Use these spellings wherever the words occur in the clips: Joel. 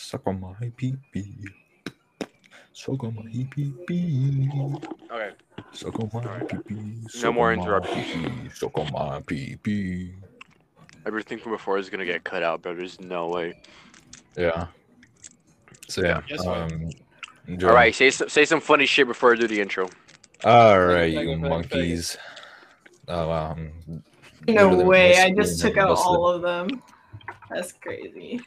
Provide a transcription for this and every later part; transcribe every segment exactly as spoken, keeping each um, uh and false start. Suck on my pee-pee. Suck on my pee-pee. Okay. Suck on my right. pee-pee. No more interruptions. Suck on my pee-pee. Everything from before is gonna get cut out, bro. There's no way. Yeah. So yeah. Yes, um, All right. Say some say some funny shit before I do the intro. All right, you monkeys. Oh, um, no way! I just took out all of them. That's crazy.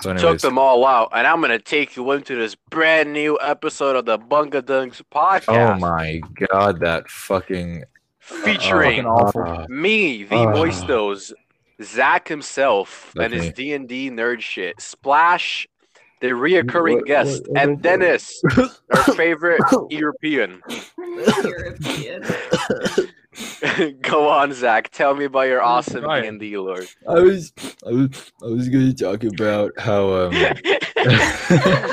So took them all out, and I'm gonna take you into this brand new episode of the Bunga Dunks podcast. Oh my god, that fucking featuring uh, uh, me, the uh, Moistos, Zach himself, and his D and D nerd shit. Splash, the reoccurring what, guest, what, what, and Dennis, what? Our favorite European. European. Go on, Zach. Tell me about your awesome D and D lore. I was, I was, I was going to talk about how. Um...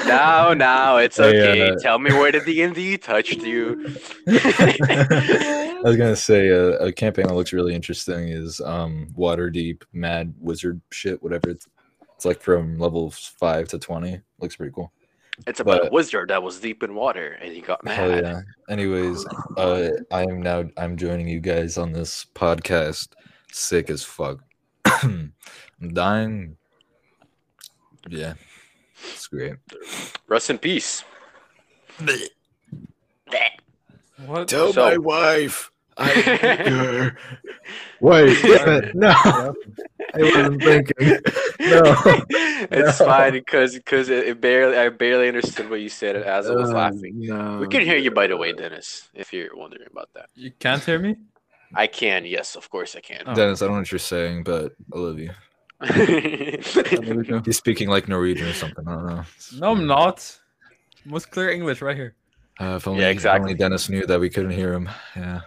no, no, it's okay. I, uh... Tell me where the D and D touched you. I was gonna say uh, a campaign that looks really interesting is um, Waterdeep, Mad Wizard shit, whatever. It's, it's like from levels five to twenty. Looks pretty cool. It's about but, a wizard that was deep in water, and he got mad. Hell yeah. Anyways, uh, I am now. I'm joining you guys on this podcast. Sick as fuck. I'm dying. Yeah, it's great. Rest in peace. What? Tell so, my wife I hate her. Wait, no. I wasn't thinking. No, it's no. fine because because it, it barely I barely understood what you said as I was uh, laughing. No. We can hear you, by the way, Dennis. If you're wondering about that, you can't hear me. I can. Yes, of course I can. Oh. Dennis, I don't know what you're saying, but I love you. He's speaking like Norwegian or something. I don't know. It's no, weird. I'm not. Most clear English right here. Uh, if only, yeah, exactly. If only Dennis knew that we couldn't hear him. Yeah.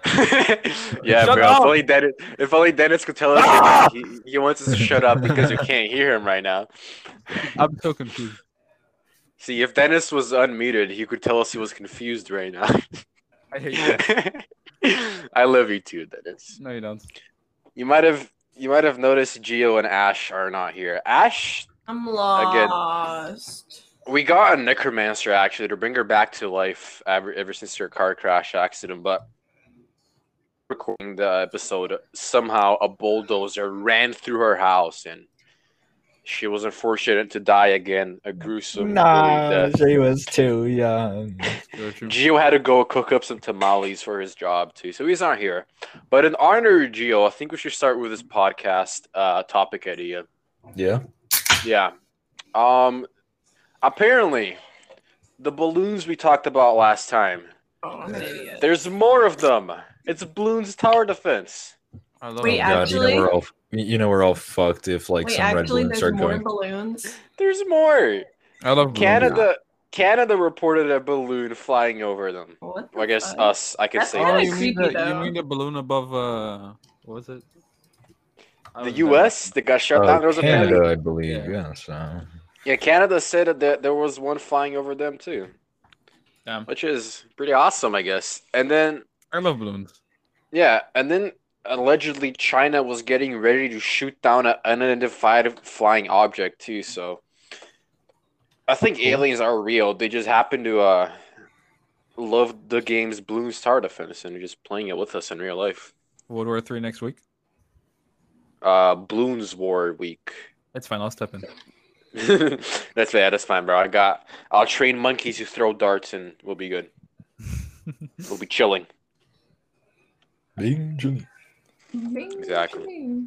yeah, shut bro. Up. If only Dennis, if only Dennis could tell us ah! he, he wants us to shut up because we can't hear him right now. I'm so confused. See, if Dennis was unmuted, he could tell us he was confused right now. I hate you. I love you too, Dennis. No, you don't. You might have you might have noticed Gio and Ash are not here. Ash, I'm lost. Again, we got a necromancer actually to bring her back to life ever, ever since her car crash accident, but recording the episode, somehow a bulldozer ran through her house and she was unfortunate to die again, a gruesome nah, death. She was too young. Gio had to go cook up some tamales for his job too, so he's not here. But in honor of Gio, I think we should start with this podcast uh, topic idea. Yeah? Yeah. Um... Apparently, the balloons we talked about last time. Oh, I'm an idiot. There's more of them. It's Balloons Tower Defense. I love Wait, God, actually, you know, we're all, you know we're all fucked if like wait, some actually, red balloons start going. Balloons? There's more. I love Canada. Balloons. Canada reported a balloon flying over them. What the I guess fuck? Us. I can That's say. That. You, mean the, you mean the balloon above? Uh, what was it? The U S that got shut uh, down. There was Canada, a Canada, I believe. Yeah. yeah so. Yeah, Canada said that there was one flying over them too. Damn. Which is pretty awesome, I guess. And then I love balloons. Yeah, and then allegedly China was getting ready to shoot down an unidentified flying object too, so I think aliens are real. They just happen to uh, love the game's Balloons Tower Defense and are just playing it with us in real life. World War Three next week? Uh, Balloons War week. That's fine, I'll step in. that's bad. That's fine, bro. I got. I'll train monkeys who throw darts, and we'll be good. We'll be chilling. Bing, Jimmy. Bing, exactly. Jimmy.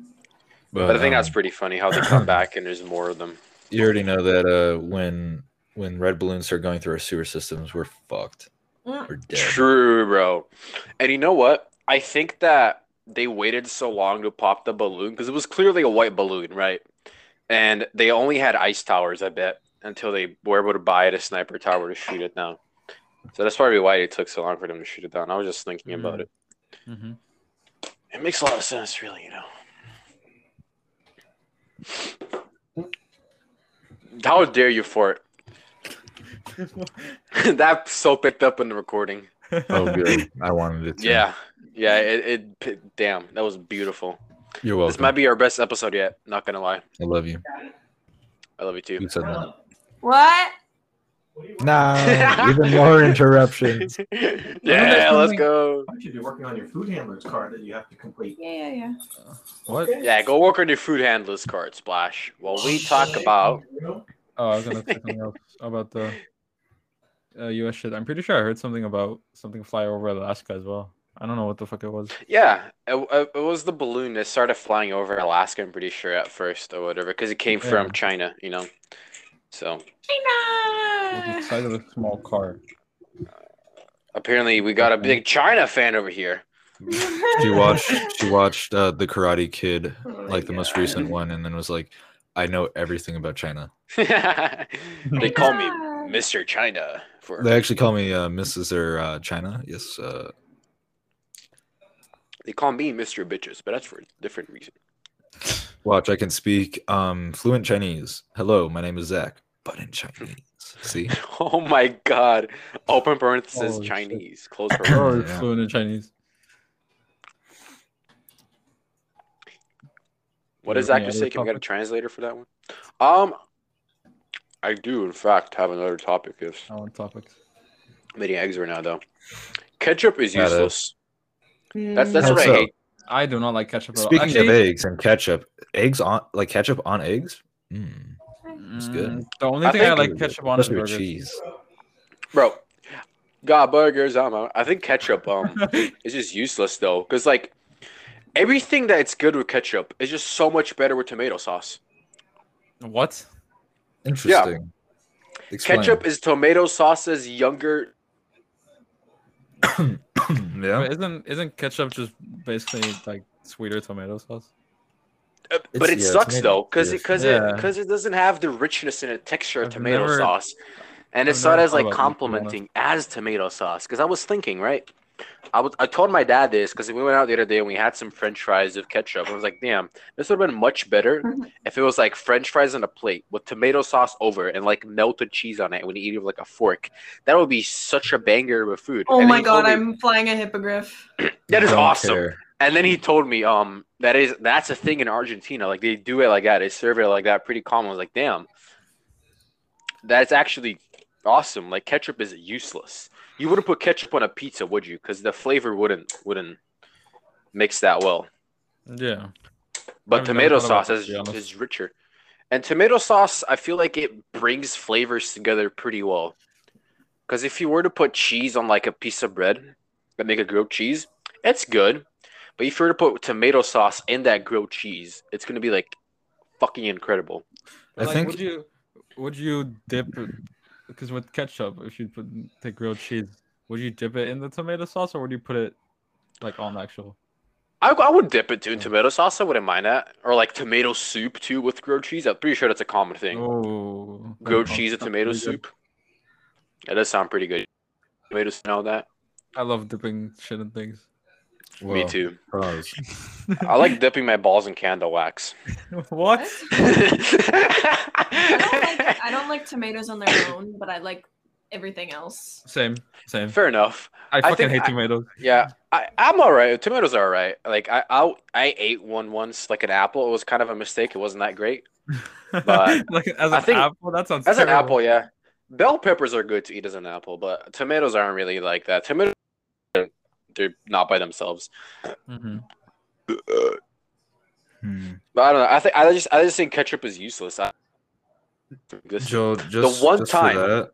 But, but I think um, that's pretty funny how they come back and there's more of them. You already know that uh, when when red balloons are going through our sewer systems, we're fucked. We're dead. True, bro. And you know what? I think that they waited so long to pop the balloon because it was clearly a white balloon, right? And they only had ice towers, I bet, until they were able to buy it a sniper tower to shoot it down. So that's probably why it took so long for them to shoot it down. I was just thinking mm-hmm. about it. Mm-hmm. It makes a lot of sense, really, you know. How dare you for it? That so picked up in the recording. Oh, good. I wanted it to. Yeah. Yeah, it, it – damn, that was beautiful. You're welcome. This might be our best episode yet. Not gonna lie. I love you. I love you too. Who said that? What? Nah, even more interruptions. Yeah, let's go. You should be working on your food handler's card that you have to complete. Yeah, yeah, yeah. Uh, what? Yeah, go work on your food handler's card, Splash. While we talk about... Oh, I was going to say something else about the uh, U S shit. I'm pretty sure I heard something about something fly over Alaska as well. I don't know what the fuck it was. Yeah, it, it was the balloon that started flying over Alaska, I'm pretty sure, at first or whatever, because it came yeah. from China, you know? So... China! The size of a small car. Uh, apparently, we got a big China fan over here. She watched. She watched uh, the Karate Kid, oh, like the God. most recent one, and then was like, "I know everything about China." They call me Mister China. For they actually call me uh, Missus or uh, China. Yes. Uh... They call me Mister Bitches, but that's for a different reason. Watch, I can speak um, fluent Chinese. Hello, my name is Zach, but in Chinese. See? Oh my God! Open parenthesis oh, Chinese. Shit. Close parenthesis. Oh, fluent in Chinese. What does Zach just say? Can we get a translator for that one? Um, I do in fact have another topic. If I want topics. I'm eating eggs right now, though. Ketchup is that useless. Is. That's that's How what so? I hate. I do not like ketchup. At Speaking all. Actually, of eggs and ketchup, eggs on like ketchup on eggs. Mm. It's good. The only thing I, I like ketchup on is burgers. Cheese. Bro, got burgers. I'm out. I think ketchup um is just useless though, because like everything that's good with ketchup is just so much better with tomato sauce. What? Interesting. Yeah. Explain. Ketchup is tomato sauce's younger. Yeah. But isn't isn't ketchup just basically like sweeter tomato sauce? Uh, but it yeah, sucks though, because because it because yeah. it, it doesn't have the richness and the texture of I've tomato never, sauce, and I've it's not as like complimenting as tomato sauce. Because I was thinking, right? I was I told my dad this because we went out the other day and we had some French fries with ketchup. I was like, damn, this would have been much better if it was like French fries on a plate with tomato sauce over and like melted cheese on it when you eat it with like a fork. That would be such a banger of food. Oh and my god, me, I'm flying a hippogriff. That is awesome. Care. And then he told me, um, that is that's a thing in Argentina. Like they do it like that. They serve it like that, pretty common. I was like, damn, that's actually awesome. Like ketchup is useless. You wouldn't put ketchup on a pizza, would you? Because the flavor wouldn't wouldn't mix that well. Yeah. But tomato sauce is is richer, and tomato sauce I feel like it brings flavors together pretty well. Because if you were to put cheese on like a piece of bread, that make a grilled cheese, it's good. But if you were to put tomato sauce in that grilled cheese, it's gonna be like fucking incredible. I like, think. Would you would you dip? Because with ketchup, if you put take grilled cheese, would you dip it in the tomato sauce or would you put it like on the actual? I I would dip it too in tomato sauce. I wouldn't mind that. Or like tomato soup too with grilled cheese. I'm pretty sure that's a common thing. Oh, grilled cheese and tomato soup. Good. That does sound pretty good. Tomatoes and all that. I love dipping shit in things. Whoa. Me too. I like dipping my balls in candle wax. What? I, don't like, I don't like tomatoes on their own, but I like everything else. Same, same. Fair enough. I fucking I hate I, tomatoes. Yeah, I, I'm all right. Tomatoes are all right. Like I, I, I ate one once, like an apple. It was kind of a mistake. It wasn't that great. But like as an I think, apple, that sounds. As terrible. An apple, yeah. Bell peppers are good to eat as an apple, but tomatoes aren't really like that. Tomatoes. They're not by themselves. Mm-hmm. uh, hmm. But I don't know. I think I just I just think ketchup is useless. I, this, Joel, just, the one just time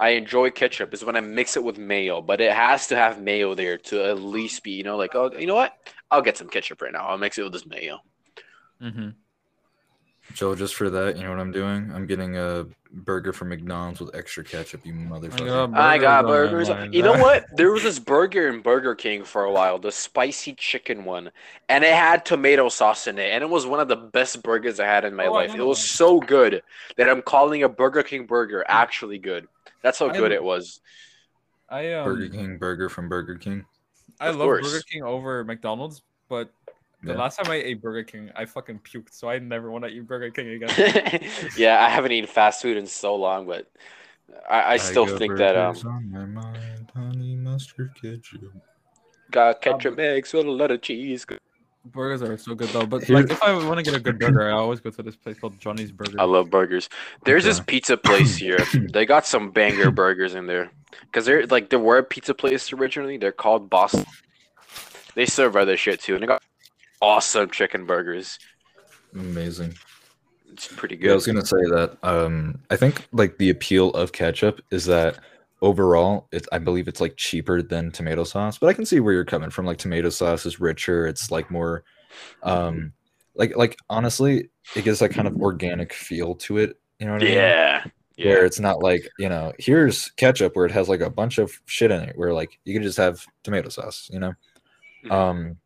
I enjoy ketchup is when I mix it with mayo, but it has to have mayo there to at least be, you know, like, oh, you know what? I'll get some ketchup right now. I'll mix it with this mayo. Mm-hmm. Joel, just for that, you know what I'm doing? I'm getting a burger from McDonald's with extra ketchup, you motherfucker. I got burgers. I got burgers. You know what? There was this burger in Burger King for a while, the spicy chicken one, and it had tomato sauce in it, and it was one of the best burgers I had in my oh, life. It was so good that I'm calling a Burger King burger actually good. That's how good I, it was. I um, Burger King burger from Burger King. I of love course. Burger King over McDonald's, but... The yeah. last time I ate Burger King, I fucking puked, so I never want to eat Burger King again. Yeah, I haven't eaten fast food in so long, but I, I still I think that um. On my mind, honey, mustard ketchup. Got ketchup um, eggs with a lot of cheese. burgers are so good though. But like, if I want to get a good burger, I always go to this place called Johnny's Burgers. I love burgers. There's okay. this pizza place here. They got some banger burgers in there. Cause they're like there were a pizza place originally. They're called Boston. They serve other shit too, and they got awesome chicken burgers. Amazing. It's pretty good. Yeah, I was gonna say that. Um, I think like the appeal of ketchup is that. Overall, it's I believe it's like cheaper than tomato sauce, but I can see where you're coming from. Like tomato sauce is richer, it's like more, um, like like honestly, it gives that kind of organic feel to it. You know what I mean? Yeah. Yeah. Where it's not like you know, here's ketchup where it has like a bunch of shit in it. Where like you can just have tomato sauce. You know. Um,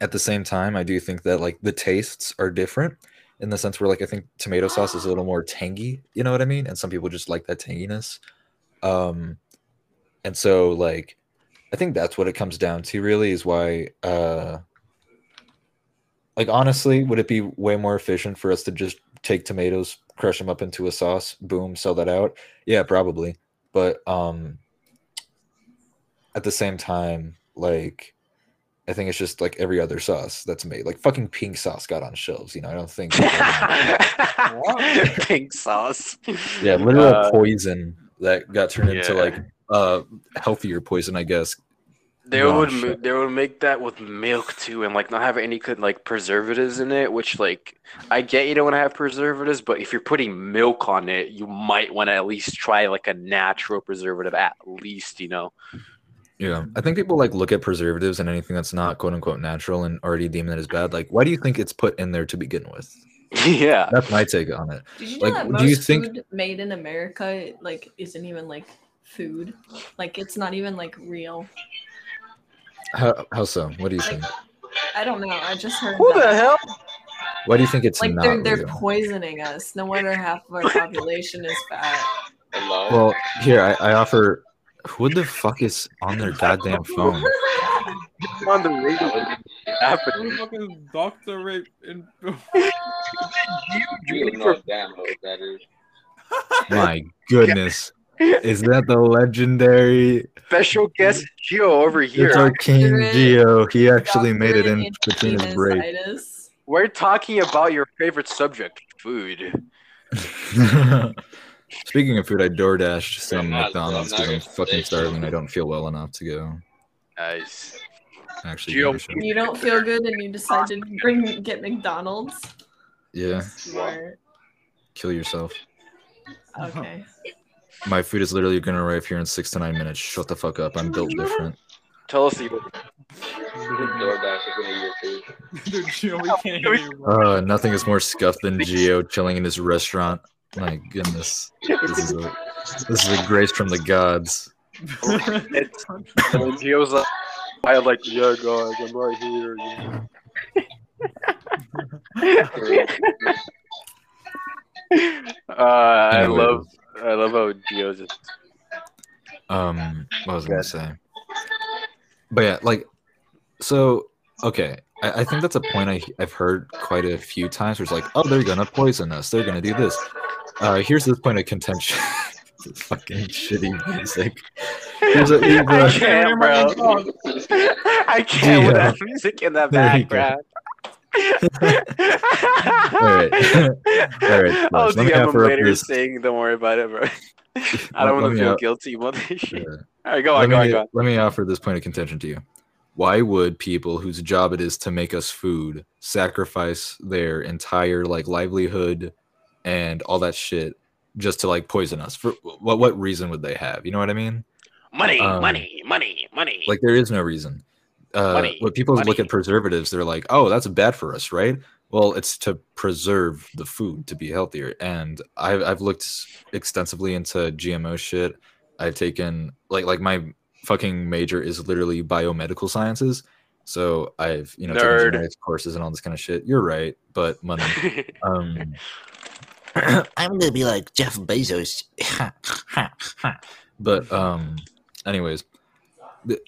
at the same time, I do think that like the tastes are different in the sense where like I think tomato sauce is a little more tangy. You know what I mean? And some people just like that tanginess. Um, and so like, I think that's what it comes down to really is why, uh, like, honestly, would it be way more efficient for us to just take tomatoes, crush them up into a sauce, boom, sell that out? Yeah, probably. But, um, at the same time, like, I think it's just like every other sauce that's made. Like fucking pink sauce got on shelves, you know. I don't think pink sauce. Yeah, literal uh, poison. That got turned yeah. into like uh healthier poison, I guess. They no, would shit. they would make that with milk too, and like not have any good like preservatives in it. Which like I get you don't want to have preservatives, but if you're putting milk on it, you might want to at least try like a natural preservative. At least you know. Yeah, I think people like look at preservatives and anything that's not quote unquote natural and already deem it as bad. Like, why do you think it's put in there to begin with? Yeah, that's my take on it. Did you know like, that most do you think... food made in America like isn't even like food? Like it's not even like real. How how so? What do you think? Like, I don't know. I just heard. Who that. the hell? Why do you think it's like not they're they're real? Poisoning us? No wonder half of our population is fat. Hello? Well, here I, I offer. Who the fuck is on their goddamn phone? On the radio. What fucking doctor rape in film? My goodness. Is that the legendary special guest Gio over here? It's our King Gio. He actually doctor made it in between his break. We're talking about your favorite subject, food. Speaking of food, I DoorDashed some McDonald's because I'm fucking starving. I don't feel well enough to go. Nice. Actually, Gio, you don't feel good and you decide to bring get McDonald's? Yeah. Smart. Kill yourself. Okay. My food is literally going to arrive here in six to nine minutes. Shut the fuck up. I'm built different. Tell us you. Uh, nothing is more scuffed than Gio chilling in his restaurant. My goodness. This is a, this is a grace from the gods. Gio's like, I like, yeah, guys, I'm right here. uh, I love, I love how Gio's just. Um, what was I gonna say? But yeah, like, so okay, I, I think that's a point I I've heard quite a few times. Where it's like, oh, they're gonna poison us. They're gonna do this. Uh, here's this point of contention. Fucking shitty music. There's a, there's a, I can't, bro. I can't yeah. with that music in the background. All right. All right. I'll D M him later this. saying, don't worry about it, bro. I don't want to feel out. guilty about this shit. Sure. All right, go on, go on, go on. Let me offer this point of contention to you. Why would people whose job it is to make us food sacrifice their entire like livelihood and all that shit just to like poison us? For what what reason would they have? You know what I mean? Money, um, money, money, money. Like there is no reason. Uh, money, when people money. look at preservatives, they're like, "Oh, that's bad for us, right?" Well, it's to preserve the food to be healthier. And I've I've looked extensively into G M O shit. I've taken like like my fucking major is literally biomedical sciences, so I've you know Nerd. taken courses and all this kind of shit. You're right, but money. um, I'm gonna be like Jeff Bezos. But um, anyways, the,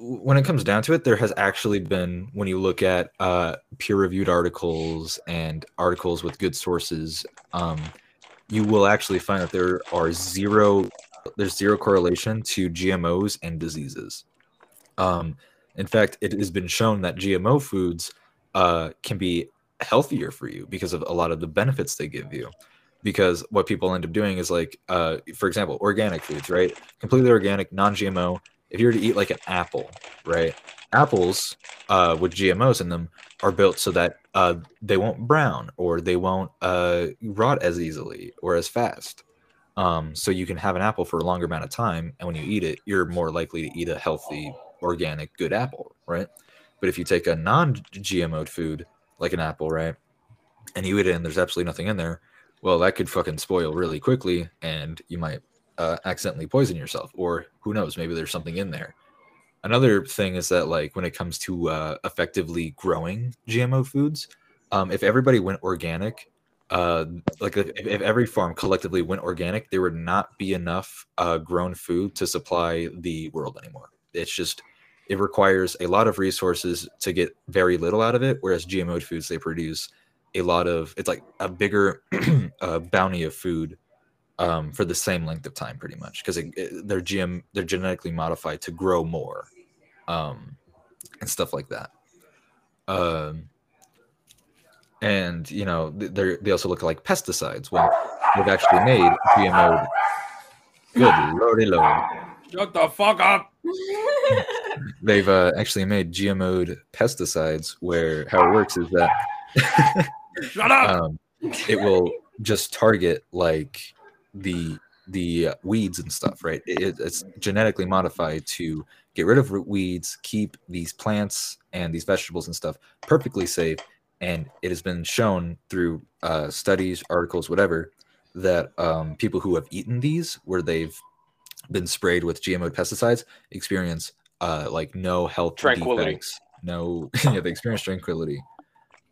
when it comes down to it, there has actually been, when you look at uh, peer-reviewed articles and articles with good sources, um, you will actually find that there are zero, there's zero correlation to G M Os and diseases. Um, In fact, it has been shown that G M O foods uh, can be healthier for you because of a lot of the benefits they give you. Because what people end up doing is like, uh, for example, organic foods, right? Completely organic, non-G M O. If you were to eat like an apple, right? Apples uh, with G M Os in them are built so that uh, they won't brown or they won't uh, rot as easily or as fast. Um, so you can have an apple for a longer amount of time. And when you eat it, you're more likely to eat a healthy, organic, good apple, right? But if you take a non-G M O food, like an apple, right? And you eat it and there's absolutely nothing in there. Well, that could fucking spoil really quickly and you might uh, accidentally poison yourself, or who knows, maybe there's something in there. Another thing is that, like, when it comes to uh, effectively growing G M O foods, um, if everybody went organic, uh, like if, if every farm collectively went organic, there would not be enough uh, grown food to supply the world anymore. It's just, it requires a lot of resources to get very little out of it, whereas G M O foods, they produce a lot of, it's like a bigger uh, bounty of food um, for the same length of time, pretty much, because they're G M, they're genetically modified to grow more um, and stuff like that. Um, and, you know, they they also look like pesticides when they've actually made G M O. Good lordy lord. Shut the fuck up. They've uh, actually made G M O'd pesticides where how it works is that Shut up! Um, it will just target like the the weeds and stuff, right? It, it's genetically modified to get rid of weeds, keep these plants and these vegetables and stuff perfectly safe. And it has been shown through uh, studies, articles, whatever, that um, people who have eaten these, where they've been sprayed with G M O pesticides, experience uh, like no health tranquility. Defects, no, yeah, they experience tranquility.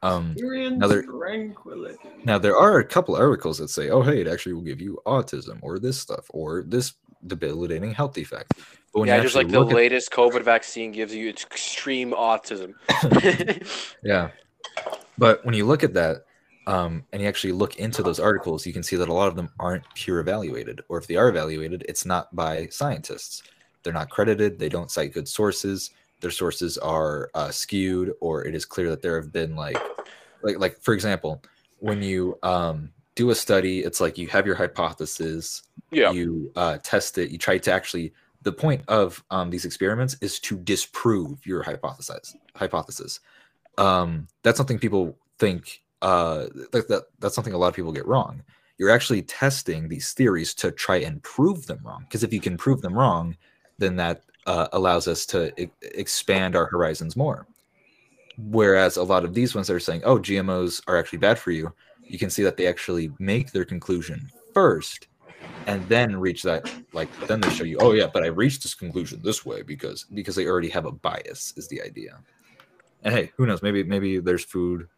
Um, now, there, now there are a couple articles that say, oh, hey, it actually will give you autism or this stuff or this debilitating health defect. But when yeah, you just like the latest at... COVID vaccine gives you extreme autism. Yeah. But when you look at that um, and you actually look into those articles, you can see that a lot of them aren't peer evaluated, or if they are evaluated, it's not by scientists. They're not credited. They don't cite good sources. Their sources are uh, skewed, or it is clear that there have been like, like, like for example, when you um, do a study, it's like you have your hypothesis, yeah. you uh, test it, you try to actually, the point of um, these experiments is to disprove your hypothesis. Hypothesis. Um, that's something people think, uh, that, that, that's something a lot of people get wrong. You're actually testing these theories to try and prove them wrong. Because if you can prove them wrong, then that Uh, allows us to e- expand our horizons more. Whereas a lot of these ones that are saying, oh, G M Os are actually bad for you, you can see that they actually make their conclusion first and then reach that, like, then they show you, oh, yeah, but I reached this conclusion this way because because they already have a bias is the idea. And hey, who knows? Maybe maybe there's food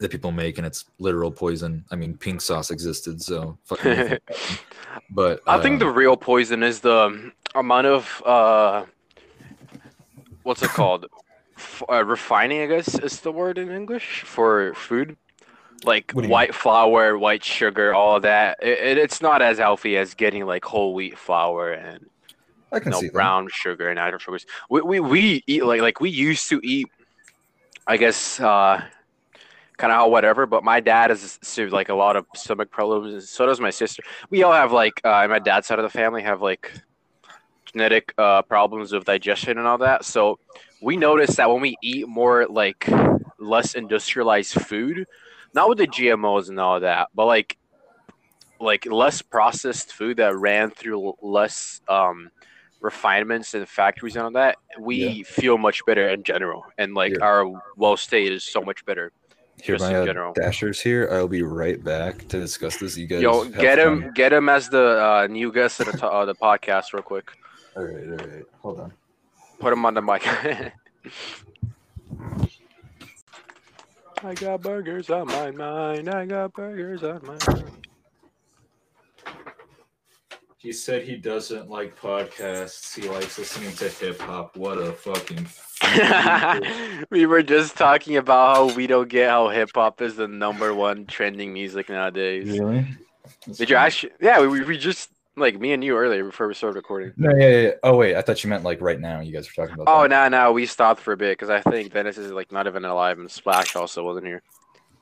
that people make and it's literal poison. I mean, pink sauce existed, so fucking but uh, I think the real poison is the amount of uh what's it called F- uh, refining, I guess is the word in English for food, like white mean? flour, white sugar, all that. It, it, it's not as healthy as getting like whole wheat flour and I can you know, see brown that. Sugar and natural sugars. We, we we eat like like we used to eat, I guess, uh kind of whatever, but my dad has like a lot of stomach problems, and so does my sister. We all have like uh my dad's side of the family have like genetic uh problems with digestion and all that. So we notice that when we eat more like less industrialized food, not with the G M Os and all that, but like like less processed food that ran through less um refinements and factories and all that, we yeah. feel much better in general, and like yeah. our well state is so much better. Here my uh, dashers here. I'll be right back to discuss this. You guys, yo, get him, fun. get him as the uh, new guest of the, to- uh, the podcast, real quick. All right, all right, hold on. Put him on the mic. I got burgers on my mind. I got burgers on my mind. He said he doesn't like podcasts. He likes listening to hip hop. What a fucking. We were just talking about how we don't get how hip hop is the number one trending music nowadays. Really? That's Did funny. you actually? Yeah, we we just Like me and you earlier before we started recording. No, yeah, yeah. Oh wait, I thought you meant like right now. You guys were talking about. Oh no, no, nah, nah, we stopped for a bit because I think Dennis is like not even alive, and Splash also wasn't here.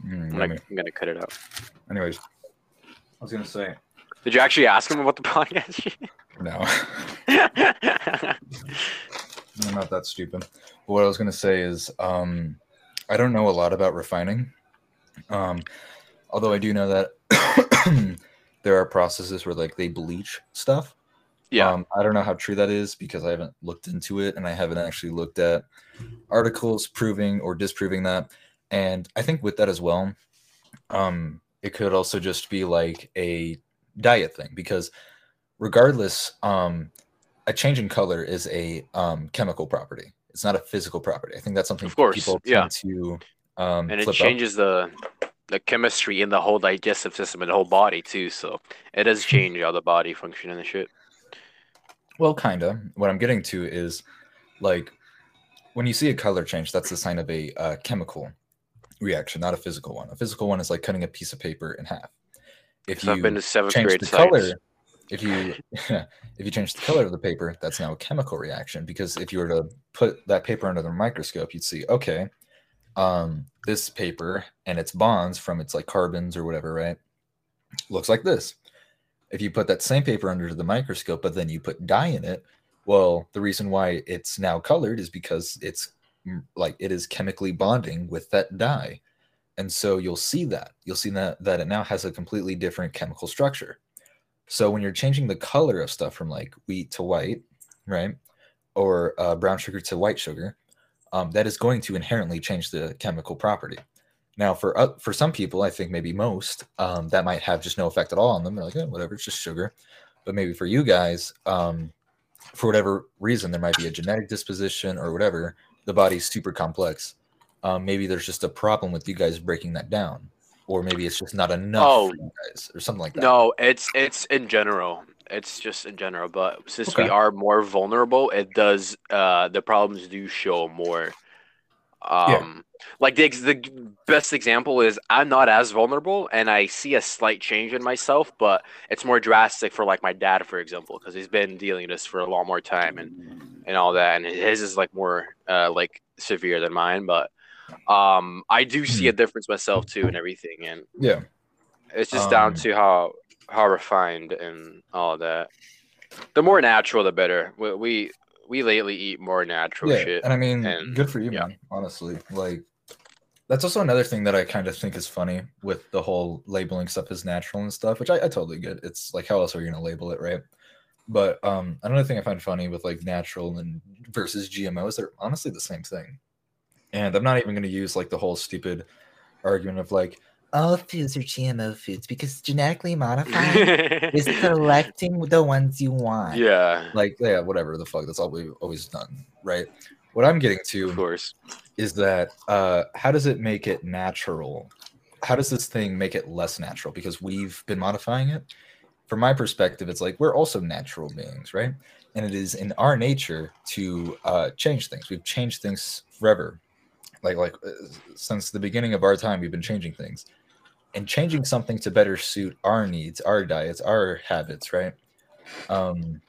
Mm, I'm, like, I'm gonna cut it out. Anyways, I was gonna say. Did you actually ask him about the podcast? No. I'm not that stupid. But what I was gonna say is, um, I don't know a lot about refining. Um, although I do know that. There are processes where like they bleach stuff. Yeah. Um, I don't know how true that is because I haven't looked into it and I haven't actually looked at articles proving or disproving that. And I think with that as well, um, it could also just be like a diet thing because regardless, um, a change in color is a um, chemical property. It's not a physical property. I think that's something of course, people yeah. tend to um, and it changes up. the... the chemistry in the whole digestive system and the whole body too, so it does change how the body function and shit. Well, kind of. What I'm getting to is, like, when you see a color change, that's the sign of a uh, chemical reaction, not a physical one. A physical one is like cutting a piece of paper in half. If so you I've been to seventh change grade the science. color, if you if you change the color of the paper, that's now a chemical reaction. Because if you were to put that paper under the microscope, you'd see, okay. Um, this paper and its bonds from its like carbons or whatever, right? Looks like this. If you put that same paper under the microscope, but then you put dye in it, well, the reason why it's now colored is because it's like it is chemically bonding with that dye. And so you'll see that. You'll see that that it now has a completely different chemical structure. So when you're changing the color of stuff from like wheat to white, right? Or uh, brown sugar to white sugar, Um, that is going to inherently change the chemical property. Now, for uh, for some people, I think maybe most, um, that might have just no effect at all on them. They're like, eh, whatever, it's just sugar. But maybe for you guys, um, for whatever reason, there might be a genetic disposition or whatever. The body's super complex. Um, maybe there's just a problem with you guys breaking that down. Or maybe it's just not enough oh, for you guys or something like that. No, it's it's in general. It's just in general, but since okay. we are more vulnerable, it does uh, the problems do show more. Um, yeah. Like the, the best example is I'm not as vulnerable, and I see a slight change in myself, but it's more drastic for like my dad, for example, because he's been dealing with this for a lot more time and and all that, and his is like more uh, like severe than mine. But um, I do see a difference myself too, and everything, and yeah, it's just um... down to how. how refined and all that. The more natural, the better. We we, we lately eat more natural yeah, shit. And I mean, and, good for you, yeah. man, honestly. Like, that's also another thing that I kind of think is funny with the whole labeling stuff as natural and stuff, which I, I totally get. It's like, how else are you going to label it, right? But um, another thing I find funny with like natural and versus G M Os, they're honestly the same thing. And I'm not even going to use like the whole stupid argument of like, all foods are G M O foods because genetically modified is selecting the ones you want. Yeah. Like, yeah, whatever the fuck. That's all we've always done, right? What I'm getting to of course. is that uh, how does it make it natural? How does this thing make it less natural? Because we've been modifying it. From my perspective, it's like we're also natural beings, right? And it is in our nature to uh, change things. We've changed things forever. Like, like uh, since the beginning of our time, we've been changing things. And changing something to better suit our needs, our diets, our habits, right? Um,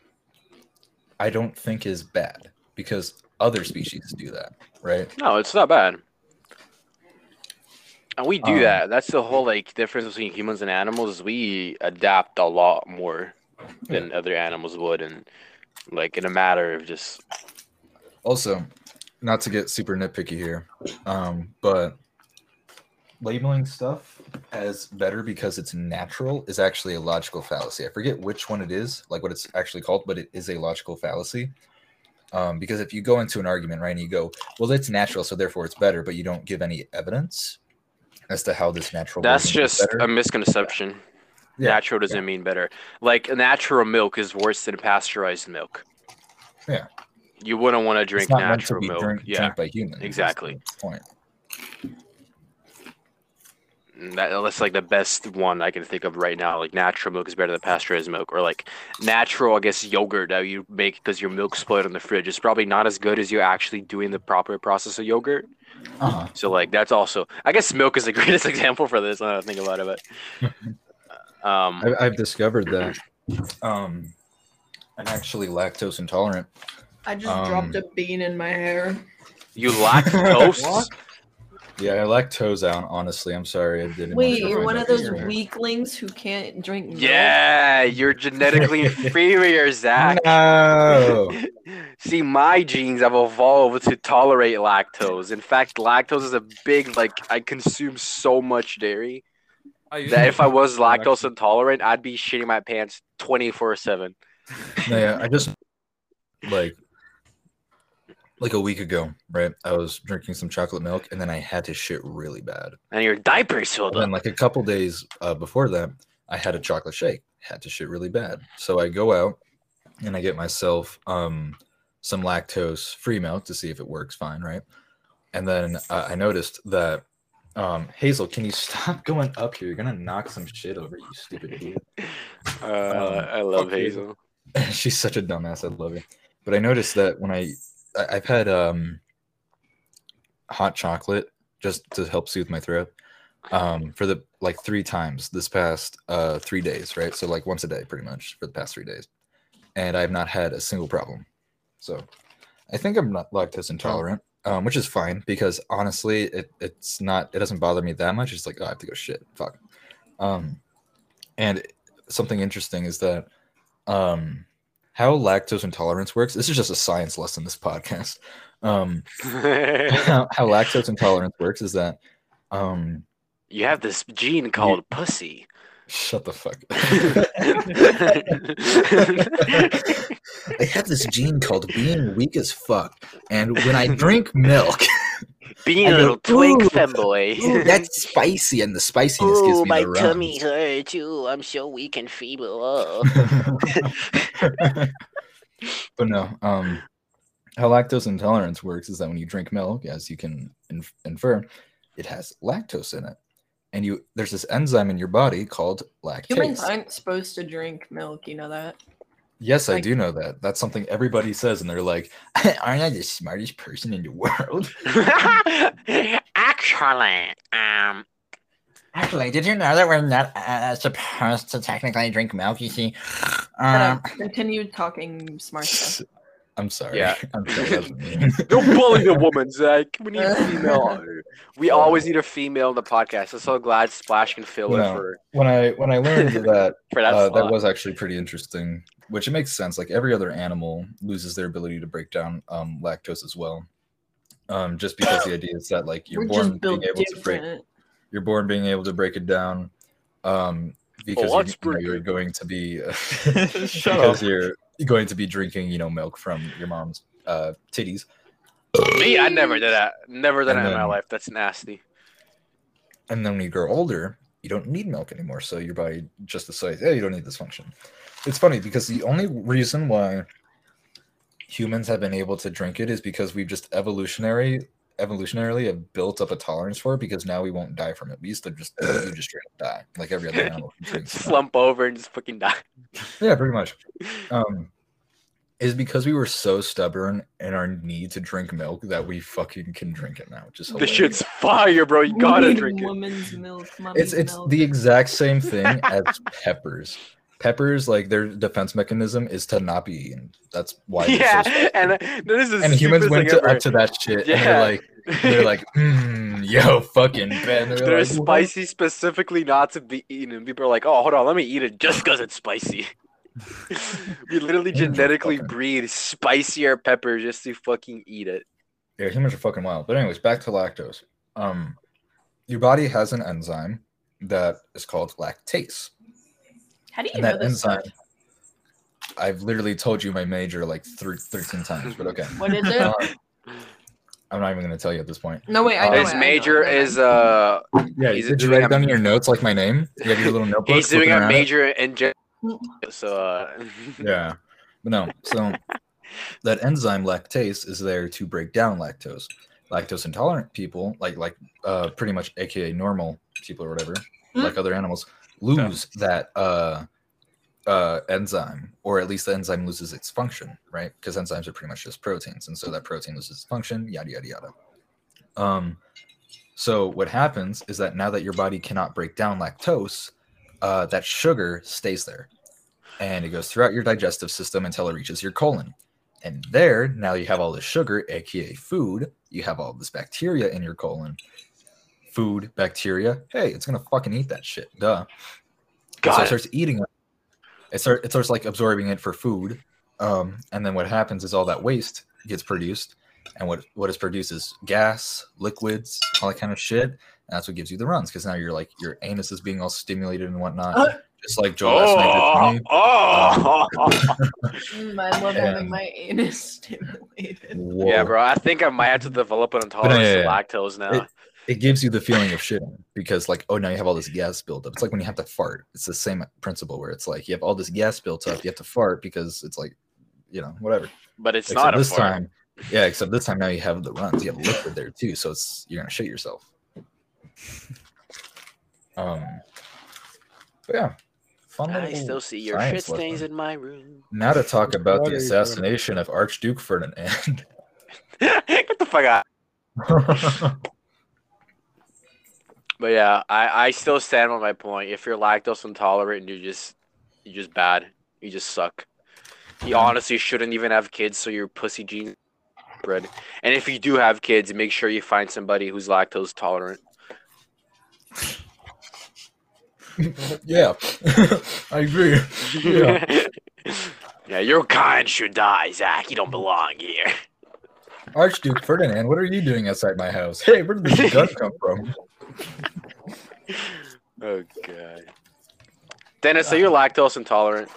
I don't think is bad because other species do that, right? No, it's not bad. And we do um, that. That's the whole like difference between humans and animals. We adapt a lot more than yeah. other animals would, and like in a matter of just. Also, not to get super nitpicky here, um, but. Labeling stuff as better because it's natural is actually a logical fallacy. I forget which one it is, like what it's actually called, but it is a logical fallacy. Um, because if you go into an argument, right, and you go, well, it's natural, so therefore it's better, but you don't give any evidence as to how this natural. That's just a misconception. Yeah. Natural doesn't yeah. mean better. Like natural milk is worse than pasteurized milk. Yeah. You wouldn't want to drink it's not natural meant to be milk. Drink, yeah. Drink by humans. Exactly. That's the point. That, that's like the best one I can think of right now. Like natural milk is better than pasteurized milk, or like natural, I guess, yogurt that you make because your milk's spoiled in the fridge is probably not as good as you actually doing the proper process of yogurt. Uh-huh. So like that's also, I guess, milk is the greatest example for this. I don't think about it, but um, I've discovered that Um, I'm actually lactose intolerant. I just um, dropped a bean in my hair. You lactose? Yeah, I lactose out, honestly. I'm sorry. I didn't. Wait, you're one of those weaklings who can't drink milk? Yeah, you're genetically inferior, Zach. No. See, my genes have evolved to tolerate lactose. In fact, lactose is a big, like, I consume so much dairy that if I was lactose intolerant, I'd be shitting my pants twenty-four seven. No, yeah, I just, like... Like a week ago, right? I was drinking some chocolate milk, and then I had to shit really bad. And your diaper sold up. And like a couple days uh, before that, I had a chocolate shake. Had to shit really bad. So I go out, and I get myself um, some lactose-free milk to see if it works fine, right? And then uh, I noticed that, um, Hazel, can you stop going up here? You're going to knock some shit over, you stupid idiot. Uh, um, I love Hazel. She's such a dumbass. I love her. But I noticed that when I... I've had um, hot chocolate just to help soothe my throat um, for the like three times this past uh, three days, right? So like once a day, pretty much for the past three days, and I've not had a single problem. So I think I'm not lactose intolerant, um, which is fine because honestly, it it's not it doesn't bother me that much. It's like, oh, I have to go shit, fuck. Um, and something interesting is that. Um, How lactose intolerance works. This is just a science lesson, this podcast. Um, how, how lactose intolerance works is that... Um, you have this gene called you, pussy. Shut the fuck up. I have this gene called being weak as fuck. And when I drink milk... Being a little twink femboy. That's spicy, and the spiciness ooh, gives me the runs. My tummy hurts. Ooh, I'm so weak and feeble. Oh. But no, um, how lactose intolerance works is that when you drink milk, as you can inf- infer, it has lactose in it. And you there's this enzyme in your body called lactase. Humans aren't supposed to drink milk, you know that? Yes, I like, do know that. That's something everybody says, and they're like, aren't I the smartest person in the world? Actually, um... Actually, did you know that we're not uh, supposed to technically drink milk, you see? Um, continue talking smart stuff. I'm sorry. Yeah. I'm sorry. Don't bully the woman, Zach. We need a female. We always need a female in the podcast. I'm so glad Splash can fill you know, it for... When I, when I learned that, that, uh, that was actually pretty interesting. Which it makes sense. Like every other animal loses their ability to break down um, lactose as well, um, just because the idea is that like you're We're born being able different. to break, you're born being able to break it down, um, because oh, you, you're going to be uh, because up. you're going to be drinking you know milk from your mom's uh, titties. Me, I never did that. Never did that in my life. That's nasty. And then when you grow older, you don't need milk anymore, so your body just decides, hey, you don't need this function. It's funny because the only reason why humans have been able to drink it is because we've just evolutionary, evolutionarily have built up a tolerance for it because now we won't die from it. We used to just, we just straight up die like every other animal. Slump over and just fucking die. Yeah, pretty much. Um, is because we were so stubborn in our need to drink milk that we fucking can drink it now. Just this shit's fire, bro. You gotta drink it. Woman's milk, mommy's it's it's milk. The exact same thing as peppers. Peppers, like their defense mechanism is to not be eaten. That's why. Yeah, so and this is and humans went to, up to that shit. Yeah. And they're like, they're like, mm, yo, fucking Ben. They're, they're like, spicy what? Specifically not to be eaten. And people are like, oh, hold on, let me eat it just because it's spicy. We literally genetically breed spicier pepper just to fucking eat it. Yeah, humans are fucking wild. But anyways, back to lactose. Um, your body has an enzyme that is called lactase. How do you and know that this enzyme? Stuff? I've literally told you my major like th- thirteen times, but okay. What is it? Um, I'm not even going to tell you at this point. No, wait, I know. Um, his major know. is uh. Yeah, he's did you write it down in your notes like my name? You have your little notebook. He's doing a major in ge- so. Uh... yeah, but no. So that enzyme lactase is there to break down lactose. Lactose intolerant people, like like uh, pretty much A K A normal people or whatever, mm. like other animals. Lose no. that uh, uh, enzyme, or at least the enzyme loses its function, right? Because enzymes are pretty much just proteins, and so that protein loses its function, yada, yada, yada. Um, so what happens is that now that your body cannot break down lactose, uh, that sugar stays there. and it goes throughout your digestive system until it reaches your colon. And there, now you have all this sugar, aka food. You have all this bacteria in your colon. Food, bacteria. Hey, it's gonna fucking eat that shit. Duh. Got so it. it starts eating it. It, start, it starts like absorbing it for food. Um, and then what happens is all that waste gets produced. And what, what is produced is gas, liquids, all that kind of shit. And that's what gives you the runs, because now you're like, your anus is being all stimulated and whatnot. Uh, Just like Joel oh, last night. Oh, um, I love having my anus stimulated. Whoa. Yeah, bro. I think I might have to develop an intolerance yeah, yeah, yeah. to lactose now. It, it gives you the feeling of shit because, like, oh, now you have all this gas buildup. It's like when you have to fart. It's the same principle where it's like you have all this gas built up. You have to fart because it's like, you know, whatever. But it's except not a this fart. Time, yeah, except this time now you have the runs. You have liquid there too, so it's you're gonna shit yourself. Um. But yeah. Fun I still see your shit stains in my room. Now to talk about what the assassination of Archduke Ferdinand. Get the fuck out. But yeah, I, I still stand on my point. If you're lactose intolerant, you're just you're just bad. You just suck. You honestly shouldn't even have kids, so your pussy genes bread. And if you do have kids, make sure you find somebody who's lactose tolerant. Yeah, I agree. Yeah. Yeah, your kind should die, Zach. You don't belong here. Archduke Ferdinand, what are you doing outside my house? Hey, where did this gun come from? Oh, God. Dennis, are you lactose intolerant?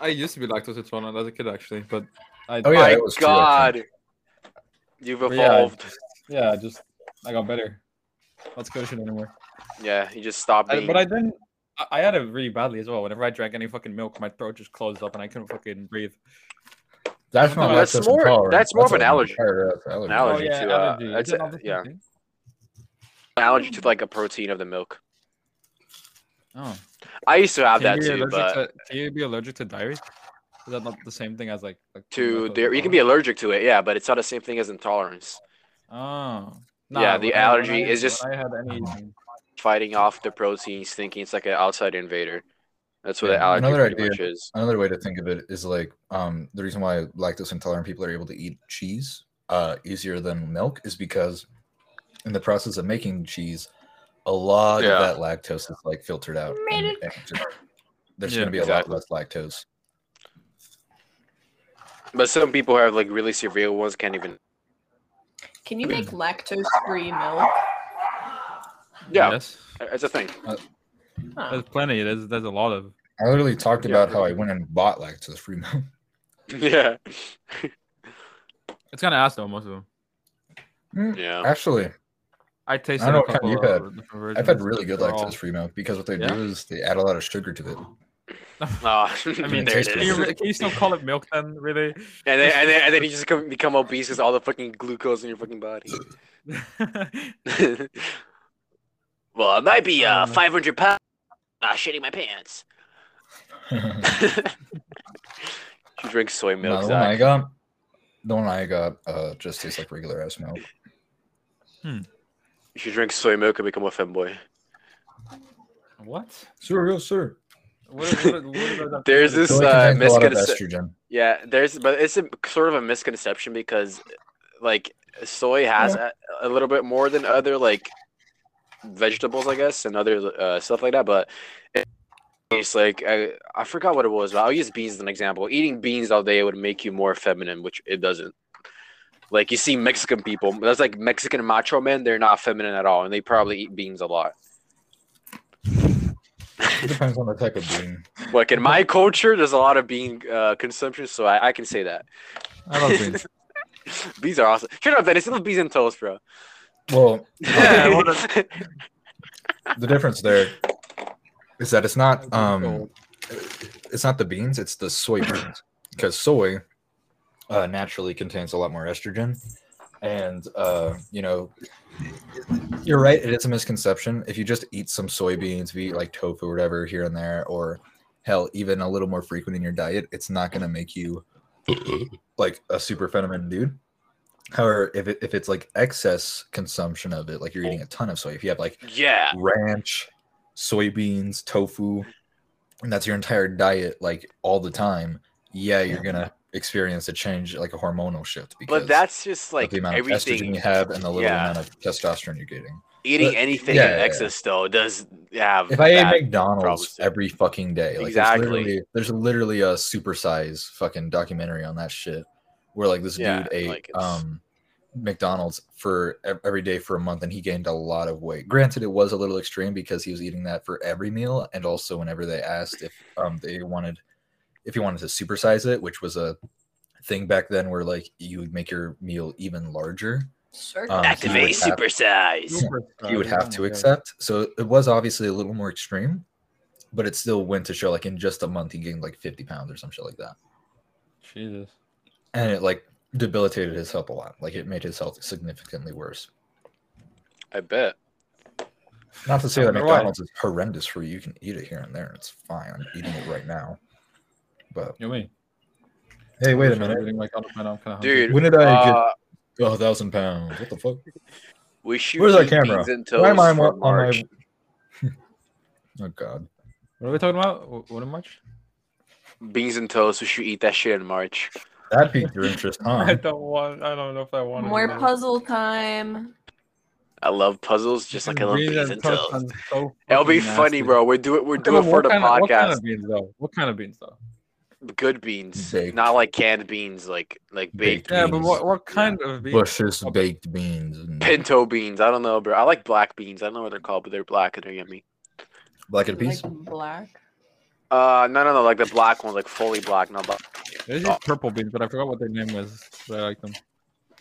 I used to be lactose intolerant as a kid, actually, but I. Oh, yeah, my was God. True, you've evolved. Yeah, yeah, just I got better. Not Scotian anymore. Yeah, he just stopped being... I, but I didn't... I, I had it really badly as well. Whenever I drank any fucking milk, my throat just closed up and I couldn't fucking breathe. That's not... No, that's, that's more... Intolerant. That's more that's of an allergy. allergy. An allergy oh, yeah, to... Uh, allergy. That's a, yeah. Thing? An allergy to, like, a protein of the milk. Oh. I used to have can that, too, but... To, can you be allergic to dairy? Is that not the same thing as, like... like to... Dairy? You can be allergic to it, yeah, but it's not the same thing as intolerance. Oh. Nah, yeah, the allergy I, is just... I had any... fighting off the proteins, thinking it's like an outside invader. That's what yeah, the allergy another idea, much is. Another way to think of it is like um, the reason why lactose intolerant people are able to eat cheese uh, easier than milk is because in the process of making cheese, a lot yeah. of that lactose is like filtered out. And, and just, there's yeah, going to be exactly. a lot less lactose. But some people who have like really severe ones can't even. Can you make lactose-free milk? Yeah, yes. It's a thing. Uh, huh. There's plenty. There's there's a lot of. I literally talked about yeah. how I went and bought lactose free milk. Yeah, it's kind of ass though. Most of them. Mm, yeah, actually, I tasted. I don't know what kind you've had. I've had really good lactose free milk because what they yeah. do is they add a lot of sugar to it. Oh, I mean, there it is. Can you, can you still call it milk then, really? And then, and then, and then you just become, become obese with all the fucking glucose in your fucking body. Well, I might be uh, five hundred pounds uh, shitting my pants. She drinks soy milk, no, the one I got, the one I got uh, just tastes like regular-ass milk. Hmm. You should drink soy milk and become a femboy. What? Sir, yes, sir. What, what, what there's this uh, misconception. Yeah, there's, but it's a, sort of a misconception because, like, soy has yeah. a, a little bit more than other, like, vegetables, I guess, and other uh, stuff like that. But it's like I, I forgot what it was. But I'll use beans as an example. Eating beans all day would make you more feminine, which it doesn't. Like you see Mexican people, that's like Mexican macho men. They're not feminine at all, and they probably eat beans a lot. It depends on the type of bean. Like in my culture, there's a lot of bean uh, consumption, so I, I can say that. I love beans. Beans are awesome. Shut up, Dennis. I love beans and toast, bro. Well, okay. The difference there is that it's not um, it's not the beans; it's the soybeans because soy uh, naturally contains a lot more estrogen, and uh, you know, you're right; it is a misconception. If you just eat some soybeans, if you eat like tofu or whatever here and there, or hell, even a little more frequent in your diet, it's not going to make you like a super feminine dude. However, if it, if it's like excess consumption of it, like you're eating a ton of soy, if you have like yeah ranch, soybeans, tofu, and that's your entire diet, like all the time, yeah, you're yeah. gonna experience a change, like a hormonal shift. Because but that's just like the amount of estrogen you have and the little yeah. amount of testosterone you're getting. Eating but, anything yeah, in yeah, excess yeah. though does have. If I ate McDonald's every fucking day, like exactly. There's literally, there's literally a supersize fucking documentary on that shit, where like this yeah, dude ate like um McDonald's for every day for a month, and he gained a lot of weight. Granted, it was a little extreme because he was eating that for every meal, and also whenever they asked if um they wanted, if you wanted to supersize it, which was a thing back then, where like you would make your meal even larger. Sure. Um, Activate supersize. You would have to accept. So it was obviously a little more extreme, but it still went to show like in just a month he gained like fifty pounds or some shit like that. Jesus. And it like debilitated his health a lot. Like it made his health significantly worse. I bet. Not to say that McDonald's is horrendous for you. You can eat it here and there. It's fine. I'm eating it right now. But you know me. Hey, wait a minute. Like, I'm kinda Dude, when did I uh, get? Oh, a thousand pounds. What the fuck? We shoot Where's our camera? Why am I on my... Oh, God. What are we talking about? What in March? Beans and toast. We should eat that shit in March. That piqued your interest, huh? I don't want... I don't know if I want... More to puzzle time. I love puzzles just like I love beans and toast. So it'll be nasty. Funny, bro. We're doing we're doing for the kind of, podcast. What kind of beans, though? What kind of beans, though? Good beans, baked. Not like canned beans, like like baked. baked yeah, beans. But what, what kind yeah. of beans? Bushes baked beans, and... pinto beans. I don't know, bro. I like black beans. I don't know what they're called, but they're black and they're yummy. Black and peas. Like black. Uh, no, no, no. Like the black ones, like fully black, not black. These oh. purple beans, but I forgot what their name was. But I like them.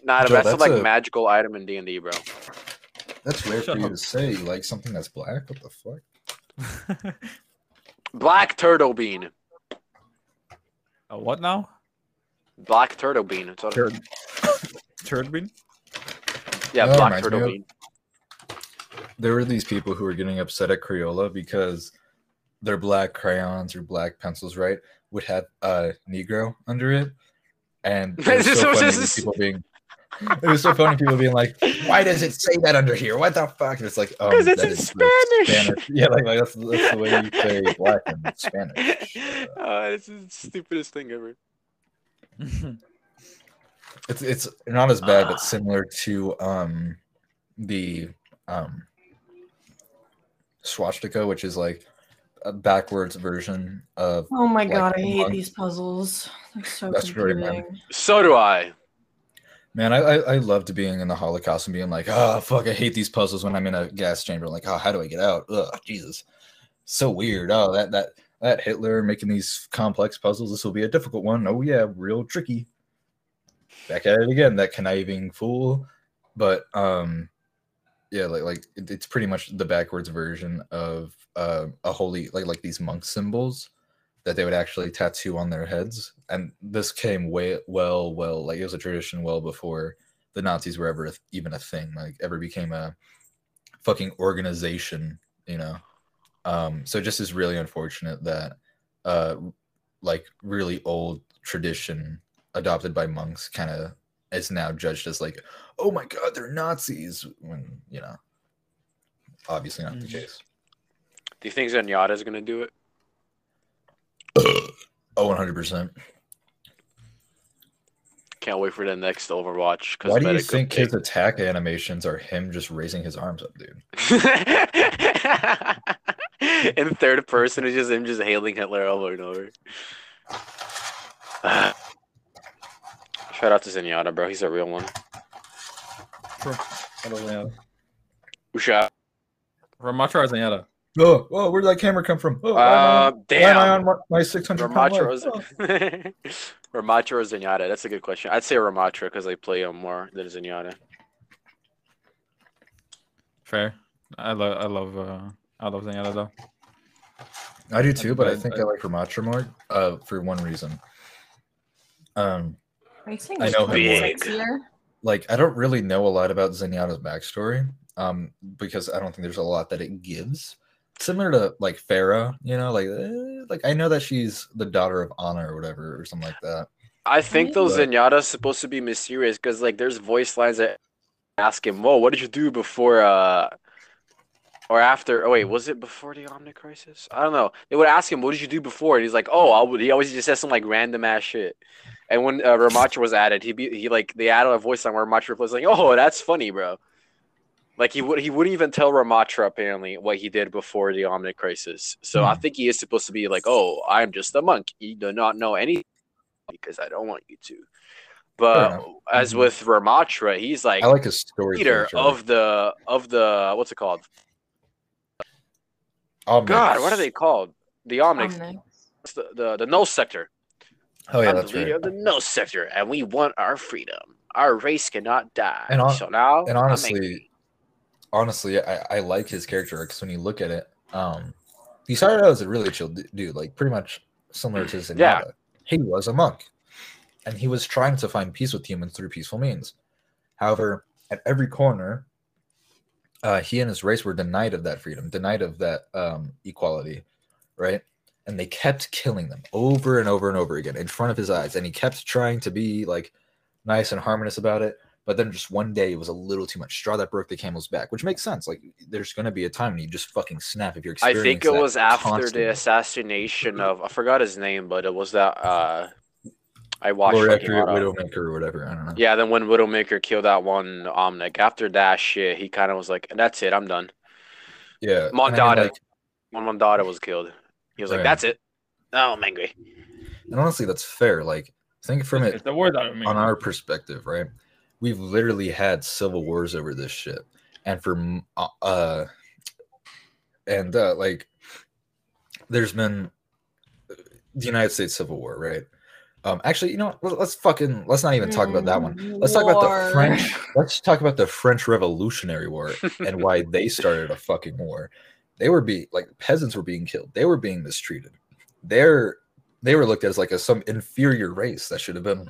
Nah, Joel, that's, that's a, like a magical item in D and D, bro. That's rare for you to say. You like something that's black? What the fuck? Black turtle bean. A what now? Black turtle bean. It's Tur turtle bean? Yeah, no, black turtle bean. There were these people who were getting upset at Crayola because their black crayons or black pencils, right, would have uh, Negro under it. And it was so funny with people being... It was so funny people being like, why does it say that under here? What the fuck? And it's like, oh, because it's in Spanish. Spanish. Yeah, like, like that's, that's the way you say black in Spanish. Uh, uh, it's the stupidest thing ever. It's it's not as bad, uh, but similar to um the um swastika, which is like a backwards version of. Oh my god, I hate these puzzles. They're so confusing. So do I. Man, I, I I loved being in the Holocaust and being like, oh, fuck, I hate these puzzles when I'm in a gas chamber. Like, oh, how do I get out? Ugh, Jesus. So weird. Oh, that that that Hitler making these complex puzzles. This will be a difficult one. Oh, yeah, real tricky. Back at it again, that conniving fool. But, um, yeah, like, like it, it's pretty much the backwards version of uh, a holy, like, like these monk symbols that they would actually tattoo on their heads. And this came way well, well, like it was a tradition well before the Nazis were ever even a thing, like ever became a fucking organization, you know? Um, so just is really unfortunate that uh, like really old tradition adopted by monks kind of is now judged as like, oh my God, they're Nazis. When, you know, obviously not mm-hmm. the case. Do you think Zenyatta is going to do it? Oh, one hundred percent. Can't wait for the next Overwatch. Why do you think his attack animations are him just raising his arms up, dude? In third person, it's just him just hailing Hitler over and over. Shout out to Zenyatta, bro. He's a real one. Usha. Ramatra Zenyatta. Oh, oh, where did that camera come from? Oh, uh, why damn. Why am I on my six hundred pound life? Oh. Ramatra or Zenyatta? That's a good question. I'd say Ramatra because I play him more than Zenyatta. Fair. I love, I love, uh, I love Zenyatta though. I do too, but I think I like Ramatra more uh, for one reason. Um, I, think I know him more. Like, I don't really know a lot about Zenyatta's backstory um, because I don't think there's a lot that it gives. Similar to like Farah, you know, like eh, like I know that she's the daughter of Anna or whatever or something like that. I think those Zenyatta's supposed to be mysterious because like there's voice lines that ask him, "Whoa, what did you do before uh Or after, oh wait, was it before the Omnicrisis? I don't know. They would ask him, what did you do before? And he's like, oh, I would, he always just says some like random ass shit. And when uh, Ramacha was added, he be, he like, they added a voice on where Ramacha was like, oh, that's funny, bro. Like he, would, he wouldn't even tell Ramacha apparently what he did before the Omnicrisis. So I think he is supposed to be like, oh, I'm just a monk. You do not know anything because I don't want you to. But as with Ramatra, he's like, I like his story leader sure. of the of the what's it called? Omnix. God, what are they called? The Omnix, Omnix. The, the the Null Sector. Oh yeah, I'm that's the leader right. of the Null Sector, and we want our freedom. Our race cannot die. And on, so now, and honestly, honestly, I, I like his character because when you look at it, um, he started out as a really chill dude, like pretty much similar to Zenyatta. Yeah. He was a monk. And he was trying to find peace with humans through peaceful means. However, at every corner, uh, he and his race were denied of that freedom, denied of that um, equality, right? And they kept killing them over and over and over again in front of his eyes. And he kept trying to be like nice and harmonious about it. But then just one day, it was a little too much straw that broke the camel's back, which makes sense. Like, there's going to be a time when you just fucking snap if you're experiencing I think it was after constantly. the assassination of, I forgot his name, but it was that... Uh... I watched or after Widowmaker or whatever. I don't know. Yeah, then when Widowmaker killed that one Omnic, after that shit, he kind of was like, "That's it, I'm done." Yeah, Mondada. I mean, like, when Mondada was killed, he was right. like, "That's it, now I'm angry." And honestly, that's fair. Like, think from it's, it it's the word on our perspective, right? We've literally had civil wars over this shit, and for uh, and uh, like, there's been the United States Civil War, right? Um, actually, you know, what? let's fucking let's not even talk about that one. Let's war. talk about the French. Let's talk about the French Revolutionary War and why they started a fucking war. They were being like peasants were being killed. They were being mistreated. They're they were looked at as like a, some inferior race that should have been,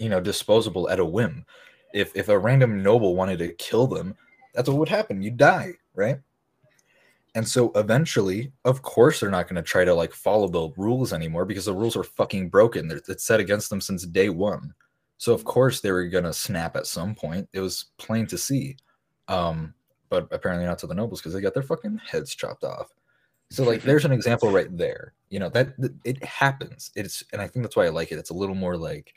you know, disposable at a whim. If if a random noble wanted to kill them, that's what would happen. You die, right? And so eventually, of course, they're not going to try to like follow the rules anymore because the rules are fucking broken. They're, it's set against them since day one. So of course they were going to snap at some point. It was plain to see. Um, but apparently not to the nobles because they got their fucking heads chopped off. So like there's an example right there. You know, that it happens. It's and I think that's why I like it. It's a little more like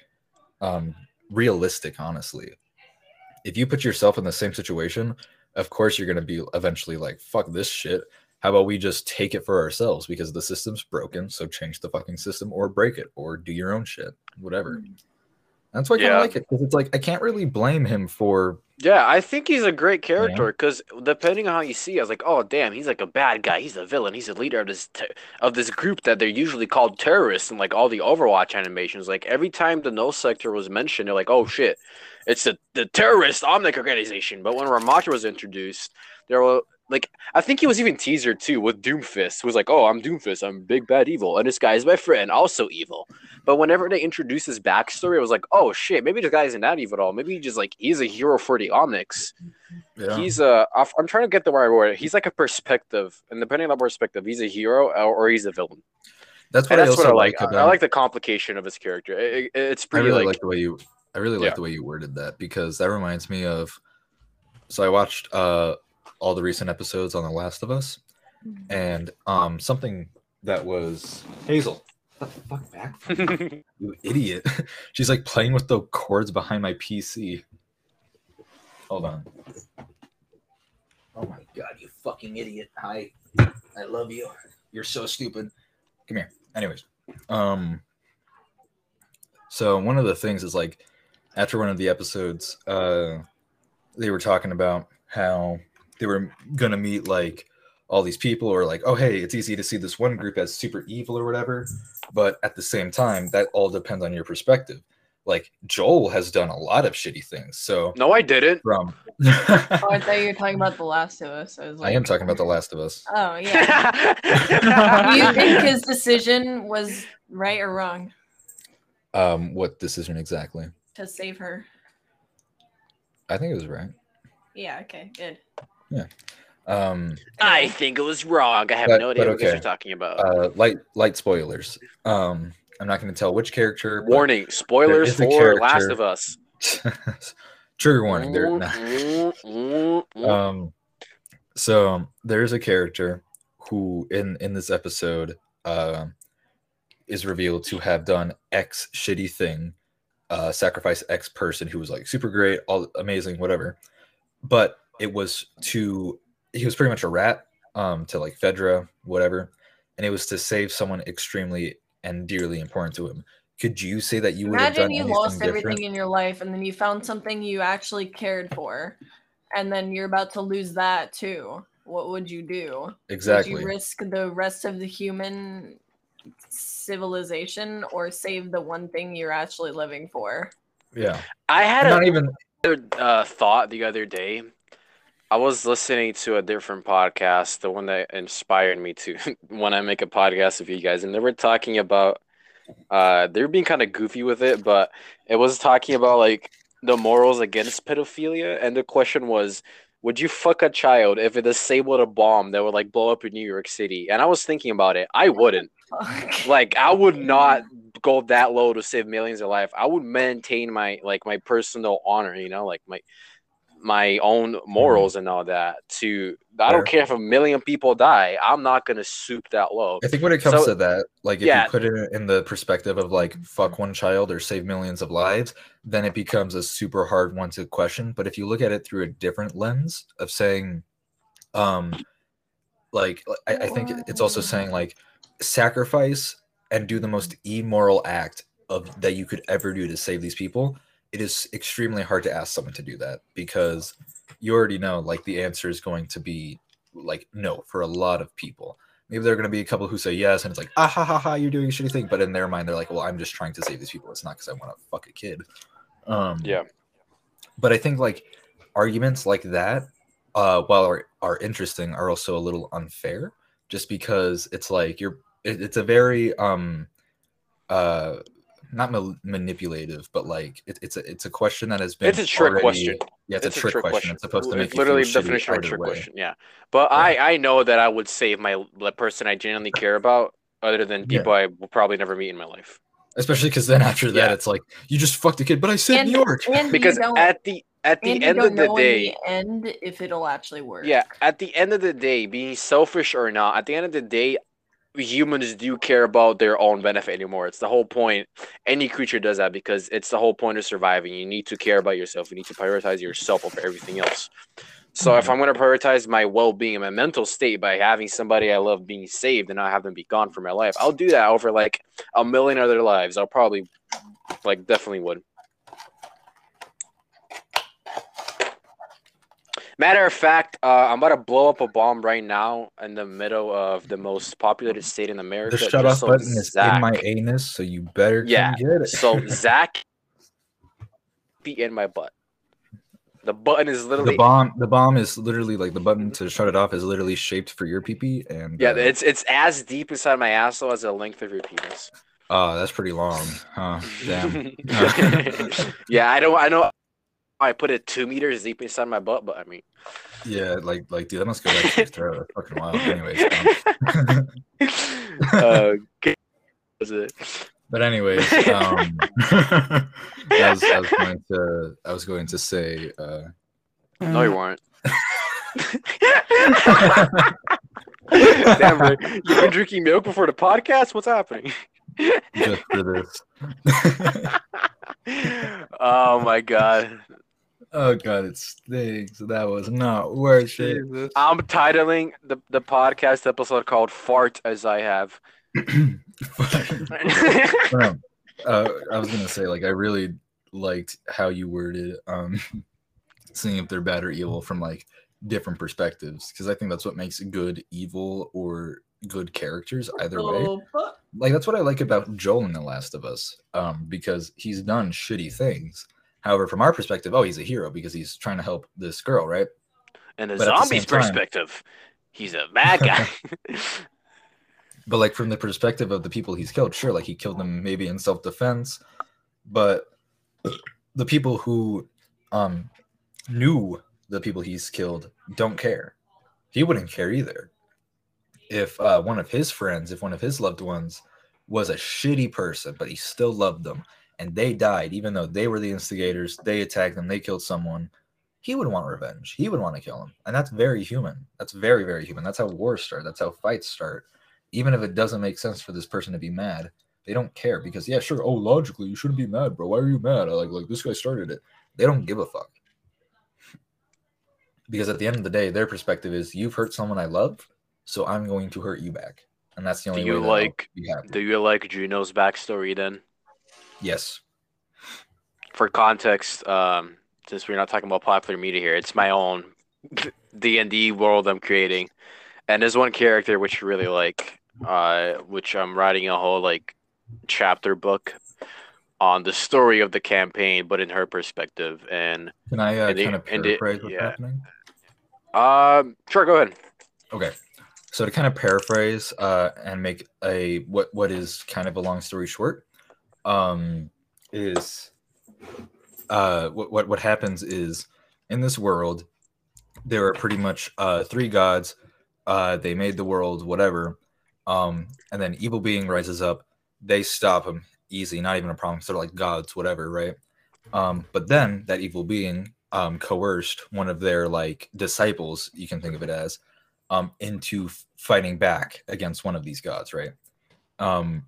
um, realistic, honestly. If you put yourself in the same situation, of course you're going to be eventually like, fuck this shit. How about we just take it for ourselves because the system's broken, so change the fucking system or break it or do your own shit, whatever. That's why I yeah. kind of like it because it's like I can't really blame him for... Yeah, I think he's a great character because you know? depending on how you see it, I was like, oh, damn, he's like a bad guy. He's a villain. He's a leader of this ter- of this group that they're usually called terrorists in like all the Overwatch animations. Like every time the Null Sector was mentioned, they're like, oh, shit. It's the, the terrorist Omnic organization. But when Ramacha was introduced, there were like I think he was even teaser too with Doomfist, who was like, oh, I'm Doomfist, I'm big bad evil, and this guy is my friend, also evil. But whenever they introduced his backstory, it was like, oh shit, maybe this guy isn't that evil at all. Maybe he just like he's a hero for the Omnics. Yeah. He's a I'm trying to get the right word. He's like a perspective, and depending on the perspective, he's a hero or, or he's a villain. That's what, I, that's what I like. About... I like the complication of his character. It, it, it's pretty. I really like, like the way you. I really like yeah. the way you worded that because that reminds me of. So I watched uh, all the recent episodes on The Last of Us, and um, something that was Hazel. What the fuck back? You idiot! She's like playing with the cords behind my P C. Hold on. Oh my god, you fucking idiot! Hi, I love you. You're so stupid. Come here. Anyways, um, so one of the things is like. After one of the episodes, uh, they were talking about how they were going to meet, like, all these people or like, oh, hey, it's easy to see this one group as super evil or whatever. But at the same time, that all depends on your perspective. Like, Joel has done a lot of shitty things. So No, I didn't. From... oh, I thought you were talking about The Last of Us. I was like... I am talking about The Last of Us. Oh, yeah. Do you think his decision was right or wrong? Um, what decision exactly? To save her. I think it was right. Yeah, okay, good. Yeah. Um, I think it was wrong. I have but, no idea what okay. you're talking about. Uh, light light spoilers. Um, I'm not going to tell which character. Warning, spoilers for Last of Us. Trigger warning. They're not. um, So um, there's a character who in, in this episode uh, is revealed to have done X shitty thing, uh, sacrifice X person who was like super great, all amazing, whatever. But it was to, he was pretty much a rat um, to like Phaedra, whatever. And it was to save someone extremely and dearly important to him. Could you say that you would Imagine have done you anything lost different? Everything in your life and then you found something you actually cared for. And then you're about to lose that too. What would you do? Exactly. Would you risk the rest of the human civilization or save the one thing you're actually living for? Yeah. I had not a even... uh, thought the other day. I was listening to a different podcast, the one that inspired me to when I make a podcast with you guys. And they were talking about, uh, they were being kind of goofy with it, but it was talking about like the morals against pedophilia. And the question was, would you fuck a child if it disabled a bomb that would like blow up in New York City? And I was thinking about it. I wouldn't. Fuck. Like, I would not go that low to save millions of lives. I would maintain my, like, my personal honor, you know, like my... my own morals and all that. To I don't care if a million people die, I'm not gonna stoop that low. I think when it comes so, to that, like if yeah. you put it in the perspective of like fuck one child or save millions of lives, then it becomes a super hard one to question. But if you look at it through a different lens of saying, um, like I, I think it's also saying like sacrifice and do the most immoral act of that you could ever do to save these people. It is extremely hard to ask someone to do that because you already know like the answer is going to be like no for a lot of people. Maybe there are going to be a couple who say yes and it's like ah ha ha ha you're doing a shitty thing, but in their mind they're like, well, I'm just trying to save these people. It's not because I want to fuck a kid. Um, yeah. But I think like arguments like that, uh, while are, are interesting, are also a little unfair just because it's like you're. It, it's a very um. Uh. Not ma- manipulative, but like it, it's a it's a question that has been. It's a trick already, question. Yeah, it's, it's a, trick a trick question. question. It's supposed to make it's literally the definition of a trick way. question. Yeah, but yeah. I, I know that I would save my the person I genuinely care about, other than people yeah. I will probably never meet in my life. Especially because then after that, yeah. it's like you just fucked a kid, but I saved and, New York. And because at the at the end of the day, the end if it'll actually work. Yeah, at the end of the day, being selfish or not, at the end of the day. Humans do care about their own benefit anymore. It's the whole point. Any creature does that because it's the whole point of surviving. You need to care about yourself. You need to prioritize yourself over everything else. So if I'm going to prioritize my well-being and my mental state by having somebody I love being saved and not have them be gone from my life, I'll do that over like a million other lives. I'll probably like definitely would. Matter of fact, uh, I'm about to blow up a bomb right now in the middle of the most populated state in America. The shut off so button Zach... is in my anus, so you better come yeah. get it. So Zach be in my butt. The button is literally the bomb. The bomb is literally like the button to shut it off is literally shaped for your peepee, and yeah, uh... it's it's as deep inside my asshole as the length of your penis. Oh, uh, that's pretty long, huh? Damn. yeah, I don't. I know. I put it two meters deep inside my butt, but I mean, yeah, like, like, dude, that must go back to your throat. That's fucking wild. Anyways, um... uh, was it? But anyways, um, I, was, I was going to, I was going to say, uh, no, you weren't. Damn, bro, you've been drinking milk before the podcast. What's happening? Just for this. Oh my god. Oh god, it stinks. That was not worth it. I'm titling the, the podcast episode called Fart As I Have. um, uh, I was gonna say, like, I really liked how you worded um seeing if they're bad or evil from like different perspectives. Because I think that's what makes good evil or good characters either way. Like that's what I like about Joel in The Last of Us, um, because he's done shitty things. However, from our perspective, oh, he's a hero because he's trying to help this girl, right? And a zombie's perspective, he's a bad guy. But like from the perspective of the people he's killed, sure, like he killed them maybe in self-defense, but the people who um knew the people he's killed don't care. He wouldn't care either. If uh, one of his friends, if one of his loved ones was a shitty person, but he still loved them and they died, even though they were the instigators, they attacked them, they killed someone, he would want revenge. He would want to kill him. And that's very human. That's very, very human. That's how wars start. That's how fights start. Even if it doesn't make sense for this person to be mad, they don't care because, yeah, sure, oh, logically, you shouldn't be mad, bro. Why are you mad? I like, like, this guy started it. They don't give a fuck. Because at the end of the day, their perspective is, you've hurt someone I love, so I'm going to hurt you back. And that's the only do you way like, be happy. Do you like Juno's backstory then? Yes. For context, um, since we're not talking about popular media here, it's my own D and D world I'm creating. And there's one character which I really like, uh, which I'm writing a whole like chapter book on the story of the campaign, but in her perspective. And can I uh, and kind it, of paraphrase it, what's yeah. happening? Um, sure, go ahead. Okay. So to kind of paraphrase uh, and make a what what is kind of a long story short, um, is uh, what, what what happens is in this world there are pretty much uh, three gods. Uh, they made the world, whatever, um, and then evil being rises up. They stop him, easy, not even a problem. So they're like gods, whatever, right? Um, but then that evil being um, coerced one of their like disciples. You can think of it as. Um, into fighting back against one of these gods, right? Um,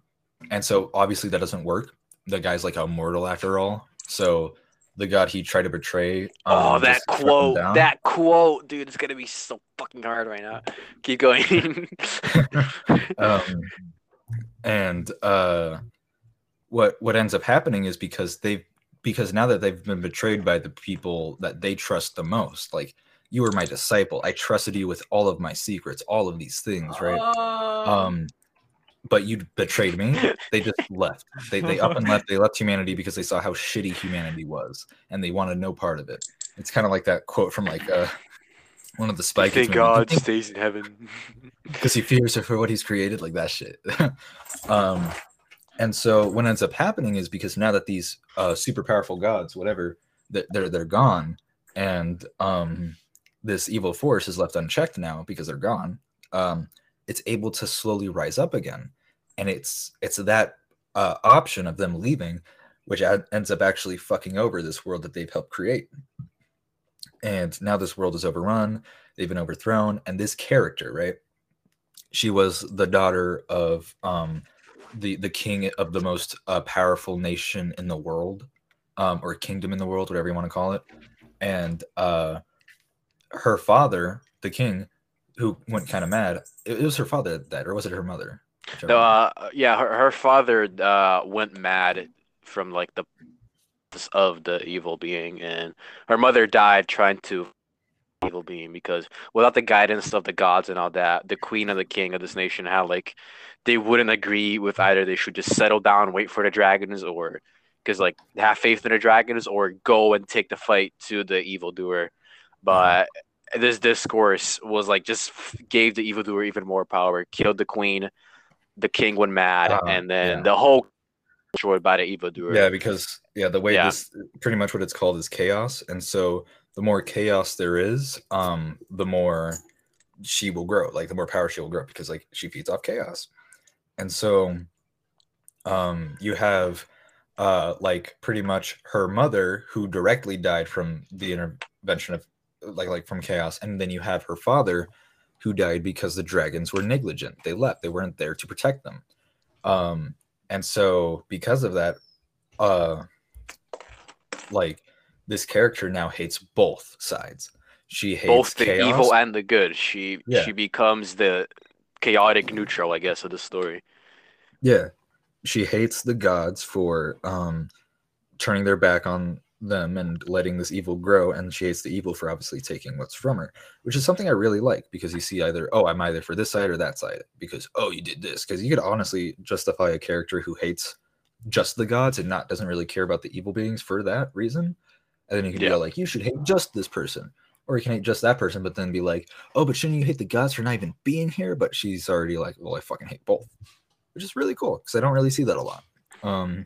and so obviously that doesn't work. The guy's like a mortal after all. So the god he tried to betray. Um, oh, that quote! That quote, dude, it's gonna be so fucking hard right now. Keep going. um, and uh, what what ends up happening is because they've because now that they've been betrayed by the people that they trust the most, like. You were my disciple. I trusted you with all of my secrets, all of these things, right? Uh... Um, but you betrayed me. They just left. They they up and left. They left humanity because they saw how shitty humanity was, and they wanted no part of it. It's kind of like that quote from like uh, one of the Spy Kids. Thank God stays in heaven because he fears her for what he's created, like that shit. um, and so what ends up happening is because now that these uh, super powerful gods, whatever, they're they're gone, and um. This evil force is left unchecked now because they're gone. Um, it's able to slowly rise up again. And it's it's that uh, option of them leaving, which ad- ends up actually fucking over this world that they've helped create. And now this world is overrun. They've been overthrown. And this character, right? She was the daughter of um, the, the king of the most uh, powerful nation in the world, um, or kingdom in the world, whatever you want to call it. And... Uh, her father, the king, who went kind of mad. It, it was her father that died, or was it her mother? No, uh, yeah, her, her father uh, went mad from like the of the evil being, and her mother died trying to evil being because without the guidance of the gods and all that, the queen and the king of this nation had like they wouldn't agree with either. They should just settle down, wait for the dragons, or because like have faith in the dragons, or go and take the fight to the evildoer. But this discourse was like just gave the evildoer even more power, killed the queen, the king went mad, uh, and then yeah. the whole destroyed by the evildoer. Yeah, because yeah, the way yeah. this pretty much what it's called is chaos, and so the more chaos there is, um, the more she will grow, like the more power she will grow because like she feeds off chaos, and so um, you have. Uh, like pretty much her mother, who directly died from the intervention of like like from chaos, and then you have her father, who died because the dragons were negligent. They left. They weren't there to protect them. Um, and so because of that, uh, like this character now hates both sides. She hates both the chaos. Evil and the good. She yeah. she becomes the chaotic neutral, I guess, of the story. Yeah. She hates the gods for um, turning their back on them and letting this evil grow, and she hates the evil for obviously taking what's from her, which is something I really like because you see either, oh, I'm either for this side or that side because, oh, you did this. Because you could honestly justify a character who hates just the gods and not doesn't really care about the evil beings for that reason. And then you could yeah. be like, you should hate just this person. Or you can hate just that person, but then be like, oh, but shouldn't you hate the gods for not even being here? But she's already like, well, I fucking hate both. Which is really cool because I don't really see that a lot, um,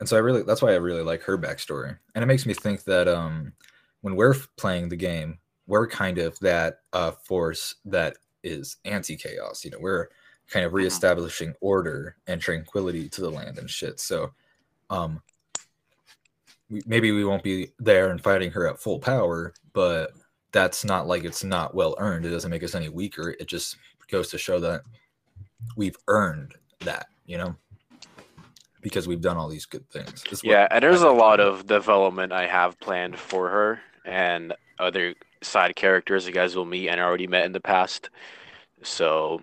and so I really that's why I really like her backstory, and it makes me think that um, when we're playing the game, we're kind of that uh, force that is anti-chaos. You know, we're kind of reestablishing order and tranquility to the land and shit. So, um, we, maybe we won't be there and fighting her at full power, but that's not like it's not well earned. It doesn't make us any weaker. It just goes to show that we've earned that, you know, because we've done all these good things. Yeah, and there's a lot of development I have planned for her and other side characters you guys will meet and already met in the past. So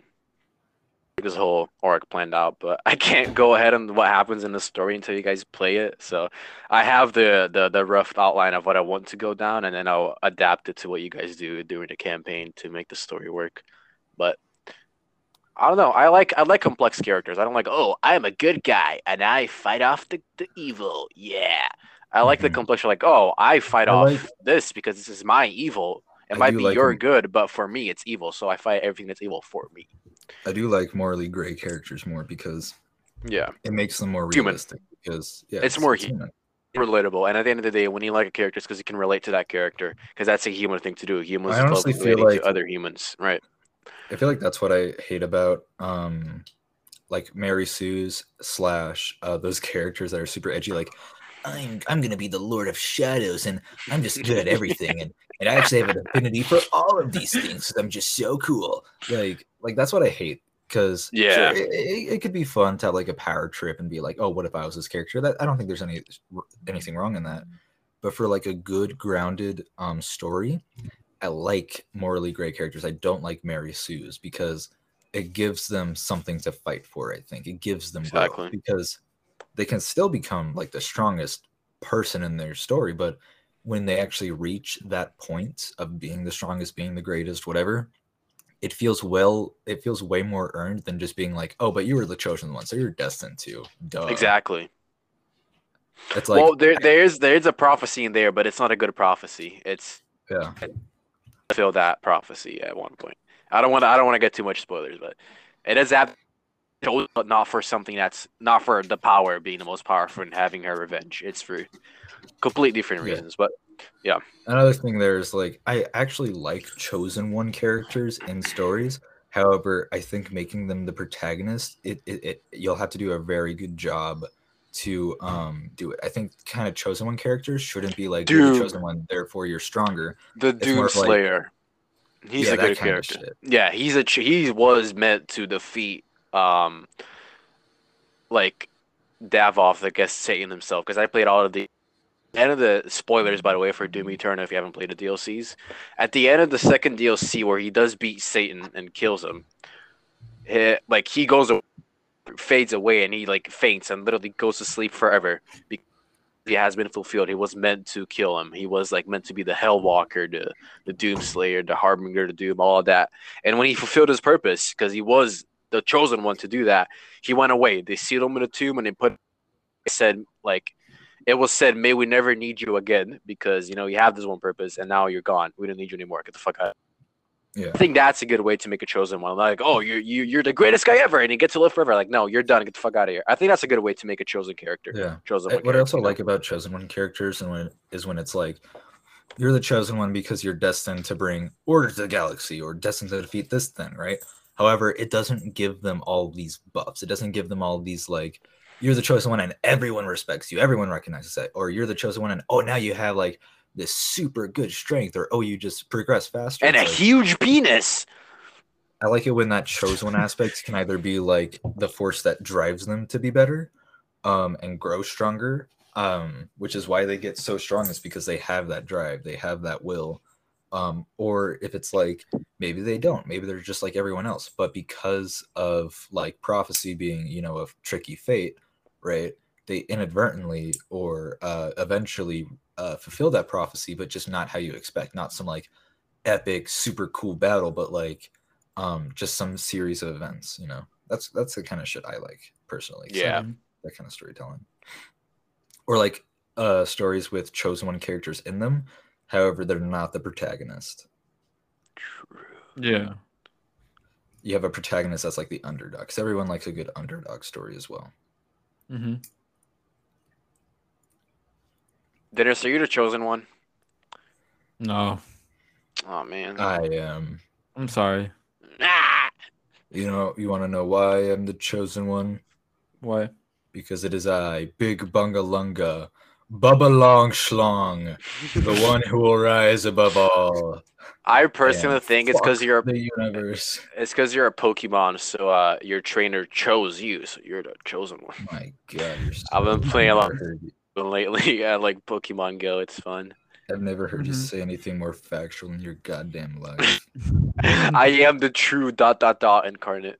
this whole arc planned out, but I can't go ahead on what happens in the story until you guys play it. So I have the, the the rough outline of what I want to go down, and then I'll adapt it to what you guys do during the campaign to make the story work. But I don't know. I like I like complex characters. I don't like, oh, I'm a good guy and I fight off the, the evil. Yeah. I like mm-hmm. the complex, like, oh, I fight I off like... this because this is my evil. It I might be like your him. good, but for me, it's evil. So I fight everything that's evil for me. I do like morally gray characters more because yeah, it makes them more realistic. Human. Because yeah, it's, it's more it's human. Relatable. And at the end of the day, when you like a character, it's because you can relate to that character, because that's a human thing to do. Humans I honestly feel like to other humans, right? I feel like that's what I hate about um, like Mary Sue's slash uh, those characters that are super edgy, like. I'm I'm gonna be the Lord of Shadows, and I'm just good at everything, and, and I actually have an affinity for all of these things because I'm just so cool. Like like that's what I hate, because yeah, sure, it, it, it could be fun to have like a power trip and be like, oh, what if I was this character? That I don't think there's any anything wrong in that, but for like a good grounded um story, I like morally gray characters. I don't like Mary Sue's because it gives them something to fight for. I think it gives them exactly. because. They can still become like the strongest person in their story, but when they actually reach that point of being the strongest, being the greatest, whatever, it feels well, it feels way more earned than just being like, oh, but you were the chosen one, so you're destined to. Duh. Exactly. It's like, well, there, there's there's a prophecy in there, but it's not a good prophecy. It's yeah, I feel that prophecy at one point. I don't want to. I don't want to get too much spoilers, but it is that. But not for something that's not for the power being the most powerful and having her revenge. It's for completely different reasons. Yeah. But yeah, another thing there is like I actually like chosen one characters in stories. However, I think making them the protagonist, it it, it you'll have to do a very good job to um do it. I think kind of chosen one characters shouldn't be like dude. You're the chosen one, therefore you're stronger. The Doom Slayer, like, he's yeah, a good character. Yeah, he's a he was meant to defeat. Um, like Davos, I guess Satan himself, because I played all of the end of the spoilers, by the way, for Doom Eternal. If you haven't played the D L Cs, at the end of the second D L C where he does beat Satan and kills him, he, like he goes fades away and he like faints and literally goes to sleep forever because he has been fulfilled. He was meant to kill him. He was like meant to be the Hellwalker, the the Doomslayer, the Harbinger to Doom, all of that. And when he fulfilled his purpose, because he was the chosen one to do that, he went away. They sealed him in a tomb, and they put it said like it was said, "May we never need you again, because you know you have this one purpose, and now you're gone. We don't need you anymore. Get the fuck out." Yeah, I think that's a good way to make a chosen one. Like, oh, you're you, you're the greatest guy ever, and you get to live forever. Like, no, you're done. Get the fuck out of here. I think that's a good way to make a chosen character. Yeah, chosen. One what I also you know? like about chosen one characters and when is when it's like. You're the chosen one because you're destined to bring order to the galaxy, or destined to defeat this thing, right? However, it doesn't give them all these buffs. It doesn't give them all these, like, you're the chosen one and everyone respects you. Everyone recognizes that. Or you're the chosen one and, oh, now you have, like, this super good strength. Or, oh, you just progress faster. And a like, huge penis. I like it when that chosen one aspect can either be, like, the force that drives them to be better um, and grow stronger, um, which is why they get so strong is because they have that drive. They have that will. Um, or if it's like maybe they don't, maybe they're just like everyone else, but because of like prophecy being, you know, a tricky fate, right? They inadvertently or uh, eventually uh, fulfill that prophecy, but just not how you expect, not some like epic, super cool battle, but like um, just some series of events, you know, that's, that's the kind of shit I like personally. Yeah. So, that kind of storytelling or like uh, stories with chosen one characters in them. However, they're not the protagonist. True. Yeah. You have a protagonist that's like the underdog. Because everyone likes a good underdog story as well. Mm-hmm. Dennis, are you the chosen one? No. Oh, man. I am. I'm sorry. Ah! You know, you want to know why I'm the chosen one? Why? Because it is I, Big Bungalunga, Bubba Long Schlong, the one who will rise above all. I personally yeah, think it's because you're a, the universe. It's because you're a Pokemon, so uh, your trainer chose you, so you're the chosen one. My God, you're so I've been playing a lot lately. I like Pokemon Go; it's fun. I've never heard mm-hmm. you say anything more factual in your goddamn life. I am the true dot dot dot incarnate.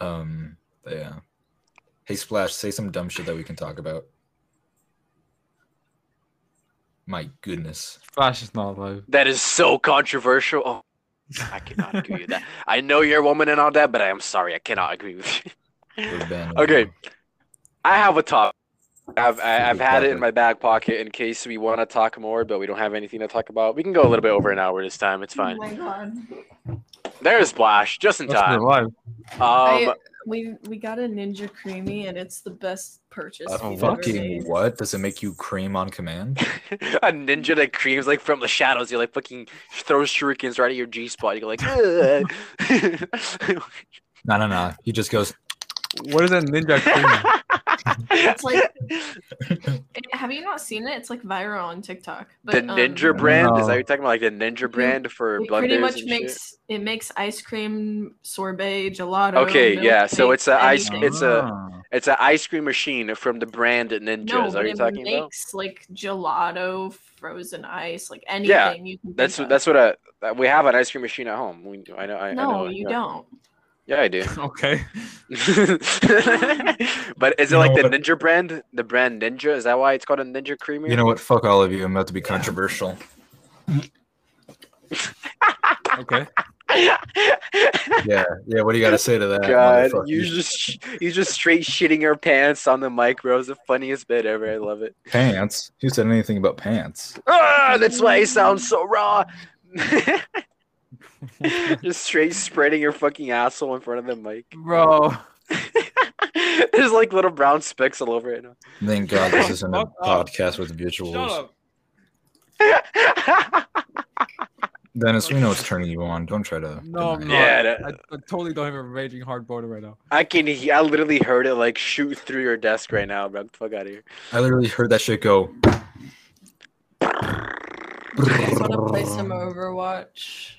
um. Yeah. Hey Splash, say some dumb shit that we can talk about. My goodness. Splash is not allowed. That is so controversial. Oh, I cannot agree with that. I know you're a woman and all that, but I am sorry. I cannot agree with you. Okay. I have a topic. I've, I, I've had it in my back pocket in case we want to talk more, but we don't have anything to talk about. We can go a little bit over an hour this time. It's fine. Oh my God. There's Splash. Just in That's time. Um, I, we we got a Ninja Creamy, and it's the best purchase. Uh, we've fucking ever made. What? Does it make you cream on command? A ninja that creams like from the shadows. You like fucking throw shurikens right at your G spot. You're like, no, no, no. He just goes. What is that Ninja Creamy? It's like. Have you not seen it? It's like viral on TikTok. But, the Ninja um, brand? Is that you're talking about? Like the Ninja brand for it blenders pretty much and makes shit? It makes ice cream, sorbet, gelato. Okay, milk, yeah. So it's a ice. Anything. It's a it's an ice cream machine from the brand Ninja. No, is that what you're talking about? It makes like gelato, frozen ice, like anything. Yeah, you can that's what, that's what a we have an ice cream machine at home. We, I know. I, no, I know, you I know. don't. Yeah, I do. Okay. But is it like the Ninja brand? The brand Ninja? Is that why it's called a Ninja Creamy? You know what? Fuck all of you. I'm about to be controversial. Okay. Yeah. Yeah. What do you got to say to that? God, you just you just straight shitting your pants on the mic, bro. It's the funniest bit ever. I love it. Pants? Who said anything about pants? Ah, that's why he sounds so raw. Just straight spreading your fucking asshole in front of the mic, bro. There's like little brown specks all over it now. Thank God this isn't a podcast with visuals. Dennis, we know what's turning you on. Don't try to. No, I'm not. Yeah, that... I, I totally don't have a raging hard border right now. I can. I literally heard it like shoot through your desk right now, bro. Fuck out of here. I literally heard that shit go. You guys want to play some Overwatch?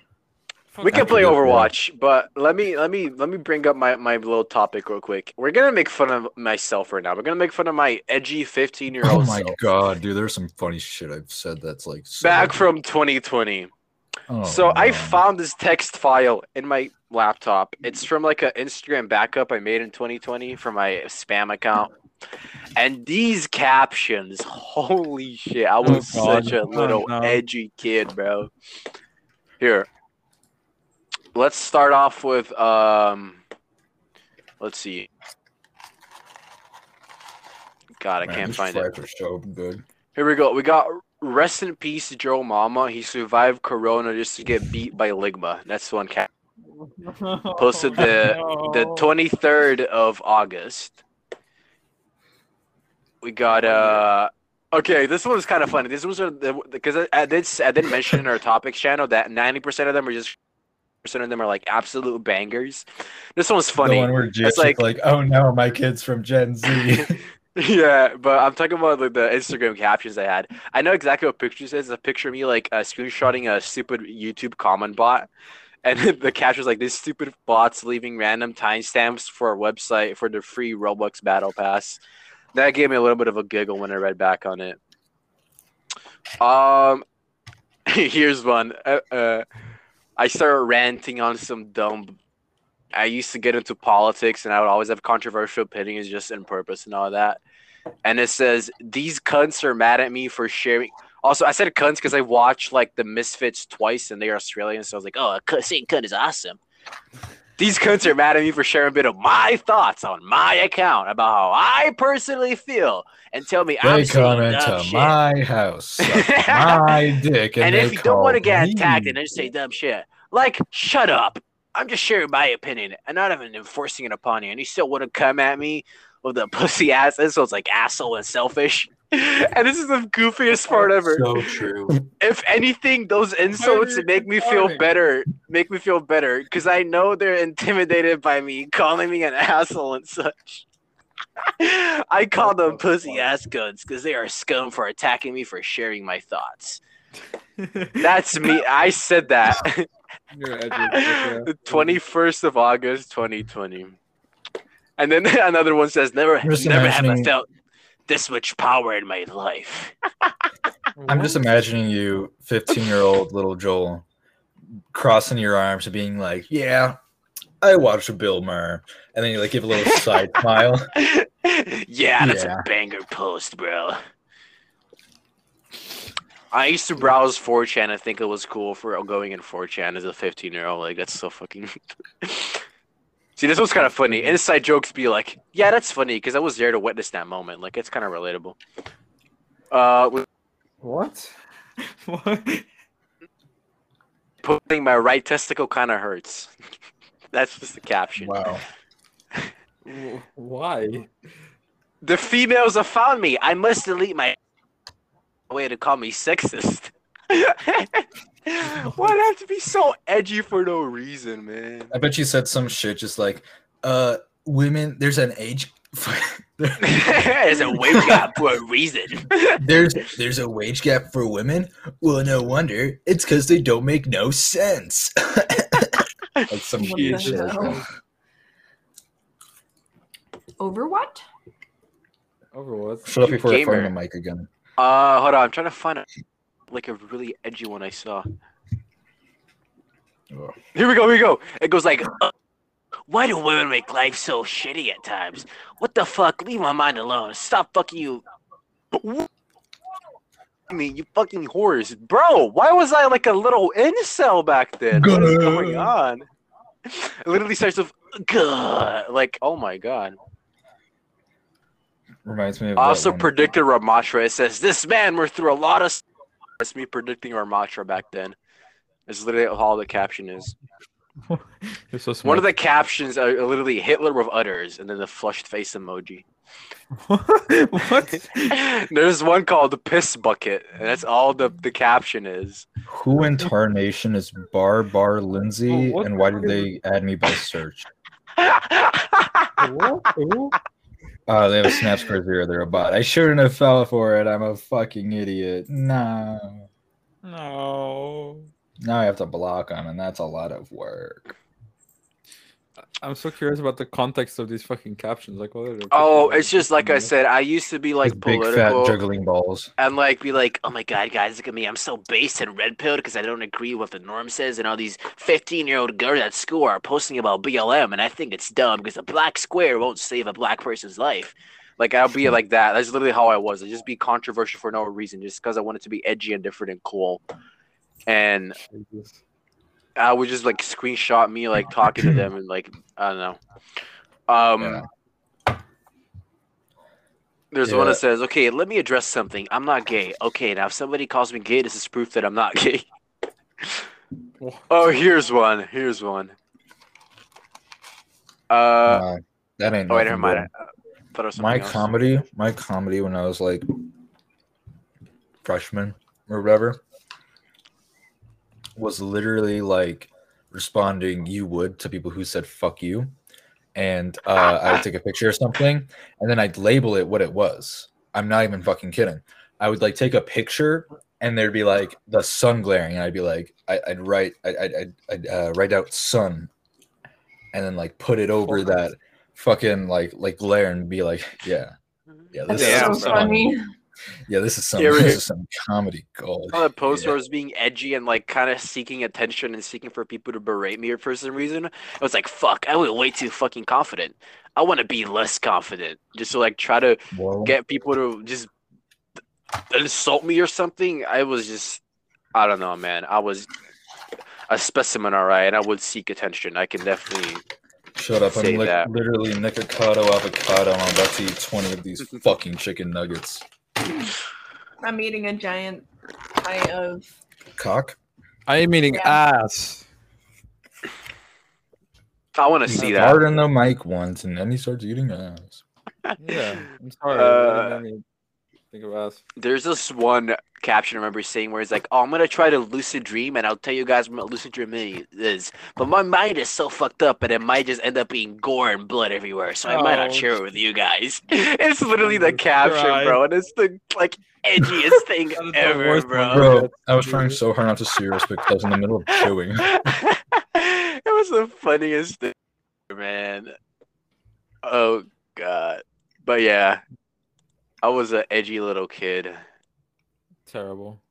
We can play Overwatch, but let me let me let me bring up my, my little topic real quick. We're gonna make fun of myself right now. We're gonna make fun of my edgy fifteen year old. Oh my self. God, dude, there's some funny shit I've said that's like so back funny. From twenty twenty. Oh, so man. I found this text file in my laptop. It's from like an Instagram backup I made in twenty twenty for my spam account. And these captions, holy shit, I was oh, such a little oh, no. edgy kid, bro. Here. Let's start off with, um, let's see. God, I Man, can't find it. So good. Here we go. We got rest in peace, Joe Mama. He survived Corona just to get beat by Ligma. That's one cat. Posted the the twenty-third of August. We got uh. Okay, this one was kind of funny. This was because I, I did I did mention in our topics channel that ninety percent of them are just. Percent of them are like absolute bangers. This one's funny. The one where it's like, like, oh no, my kid's from Gen Z. Yeah, but I'm talking about like the Instagram captions I had. I know exactly what pictures is. It's a picture of me like uh, screenshotting a stupid YouTube comment bot, and the caption's like, "This stupid bot's leaving random timestamps for our website for the free Robux battle pass." That gave me a little bit of a giggle when I read back on it. Um, here's one. Uh. uh I started ranting on some dumb. I used to get into politics, and I would always have controversial opinions just in purpose and all that. And it says, these cunts are mad at me for sharing. Also, I said cunts because I watched, like, the Misfits twice, and they're Australian, so I was like, oh, saying cunt is awesome. These cunts are mad at me for sharing a bit of my thoughts on my account about how I personally feel, and tell me they I'm saying dumb shit. They come into my house, my dick, and, and if you don't want to get attacked, and then just say dumb shit. Like, shut up. I'm just sharing my opinion. I'm not even enforcing it upon you, and you still want to come at me with a pussy ass. This was like asshole and selfish. And this is the goofiest part ever. So true. If anything, those insults make me feel better. Make me feel better because I know they're intimidated by me, calling me an asshole and such. I call them pussy ass guns because they are scum for attacking me for sharing my thoughts. That's me. I said that. The twenty-first of August, twenty twenty. And then another one says, "Never, never have I felt this much power in my life." I'm just imagining you, fifteen-year-old little Joel, crossing your arms and being like, "Yeah, I watched Bill Maher," and then you like give a little side smile. Yeah, that's yeah. a banger post, bro. I used to browse four chan and think it was cool for going in four chan as a fifteen-year-old. Like, that's so fucking. See, this was kind of funny. Inside jokes be like, yeah, that's funny because I was there to witness that moment. Like, it's kind of relatable. Uh, with... What? What? Putting my right testicle kind of hurts. That's just the caption. Wow. Why? The females have found me. I must delete my way to call me sexist. Why'd I have to be so edgy for no reason, man? I bet you said some shit just like, uh, women, there's an age... There's a wage gap for a reason. There's there's a wage gap for women? Well, no wonder. It's because they don't make no sense. That's some huge shit. Over what? Over what? Shut up before I find the mic again. Uh, hold on. I'm trying to find a, like a really edgy one I saw. Oh. Here we go. Here we go. It goes like, uh, why do women make life so shitty at times? What the fuck? Leave my mind alone. Stop fucking you. I mean, you fucking whores. Bro, why was I like a little incel back then? Good. What is going on? It literally starts with, Gah. Like, oh my god. Reminds me of also predicted Ramatra. It says, this man went through a lot of... That's me predicting Ramatra back then. It's literally all the caption is. You're so smart. One of the captions are literally Hitler with udders and then the flushed face emoji. What? What? There's one called the piss bucket, and that's all the, the caption is. Who in tarnation is Bar Bar Lindsay, oh, and why did they add me by search? What? Oh, they have a snap score zero. They're a bot. I shouldn't have fell for it. I'm a fucking idiot. No. No. Now I have to block them, and that's a lot of work. I'm so curious about the context of these fucking captions. Like, what are they? Oh, it's just like I said. I used to be like political, big fat juggling balls, and like be like, "Oh my god, guys, look at me! I'm so based and red pilled because I don't agree with what the norm says." And all these fifteen-year-old girls at school are posting about B L M, and I think it's dumb because a black square won't save a black person's life. Like, I'll be like that. That's literally how I was. I just be controversial for no reason, just because I wanted to be edgy and different and cool. And I would just like screenshot me like talking to them and like, I don't know. Um, yeah. There's yeah. one that says, "Okay, let me address something. I'm not gay. Okay, now if somebody calls me gay, this is proof that I'm not gay." Oh, here's one. Here's one. Uh, uh that ain't. Oh, wait, never mind. I my else. comedy, my comedy when I was like freshman or whatever, was literally like responding "you would" to people who said "fuck you," and uh, I would take a picture or something, and then I'd label it what it was. I'm not even fucking kidding. I would like take a picture, and there'd be like the sun glaring, and I'd be like, I, I'd write, I, I, I'd, I'd uh, write out "sun," and then like put it over oh, that fucking like like glare, and be like, yeah, yeah, this yeah, is so funny. funny. Yeah, this is some, yeah, this is some comedy gold. The post yeah. where I was being edgy and like kind of seeking attention and seeking for people to berate me for some reason. I was like, "Fuck, I was way too fucking confident. I want to be less confident," just to like try to Whoa. get people to just insult me or something. I was just, I don't know, man. I was a specimen, all right, and I would seek attention. I can definitely. Shut up! I'm like literally Nikocado avocado. I'm about to eat twenty of these fucking chicken nuggets. I'm eating a giant pie of cock. I am eating yeah. ass. I want to see that. Hard on the mic once, and then he starts eating ass. Yeah, I'm sorry. Uh, Think of us. There's this one caption I remember seeing where he's like, oh, I'm going to try to lucid dream, and I'll tell you guys what lucid dreaming is. But my mind is so fucked up, and it might just end up being gore and blood everywhere, so I oh. might not share it with you guys. It's literally the caption, right. bro, and it's the, like, edgiest thing ever, bro. Bro, I was trying so hard not to serious because I was in the middle of chewing. It was the funniest thing, man. Oh, God. But, yeah. I was an edgy little kid. Terrible.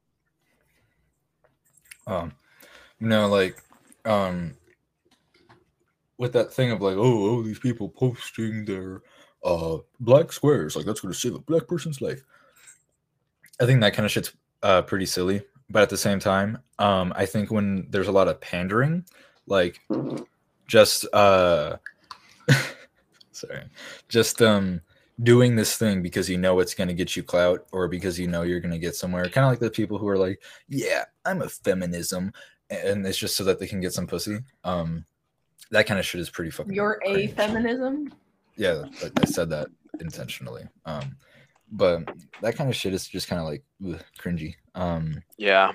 Um, no, like, um, with that thing of like, oh, oh, these people posting their uh black squares, like that's going to save a black person's life. I think that kind of shit's uh pretty silly, but at the same time, um, I think when there's a lot of pandering, like, just uh, sorry, just um. doing this thing because you know it's going to get you clout or because you know you're going to get somewhere. Kind of like the people who are like, yeah, I'm a feminism. And it's just so that they can get some pussy. Um, that kind of shit is pretty fucking You're crazy. A feminism? Yeah, I said that intentionally. Um, but that kind of shit is just kind of like ugh, cringy. Um, yeah.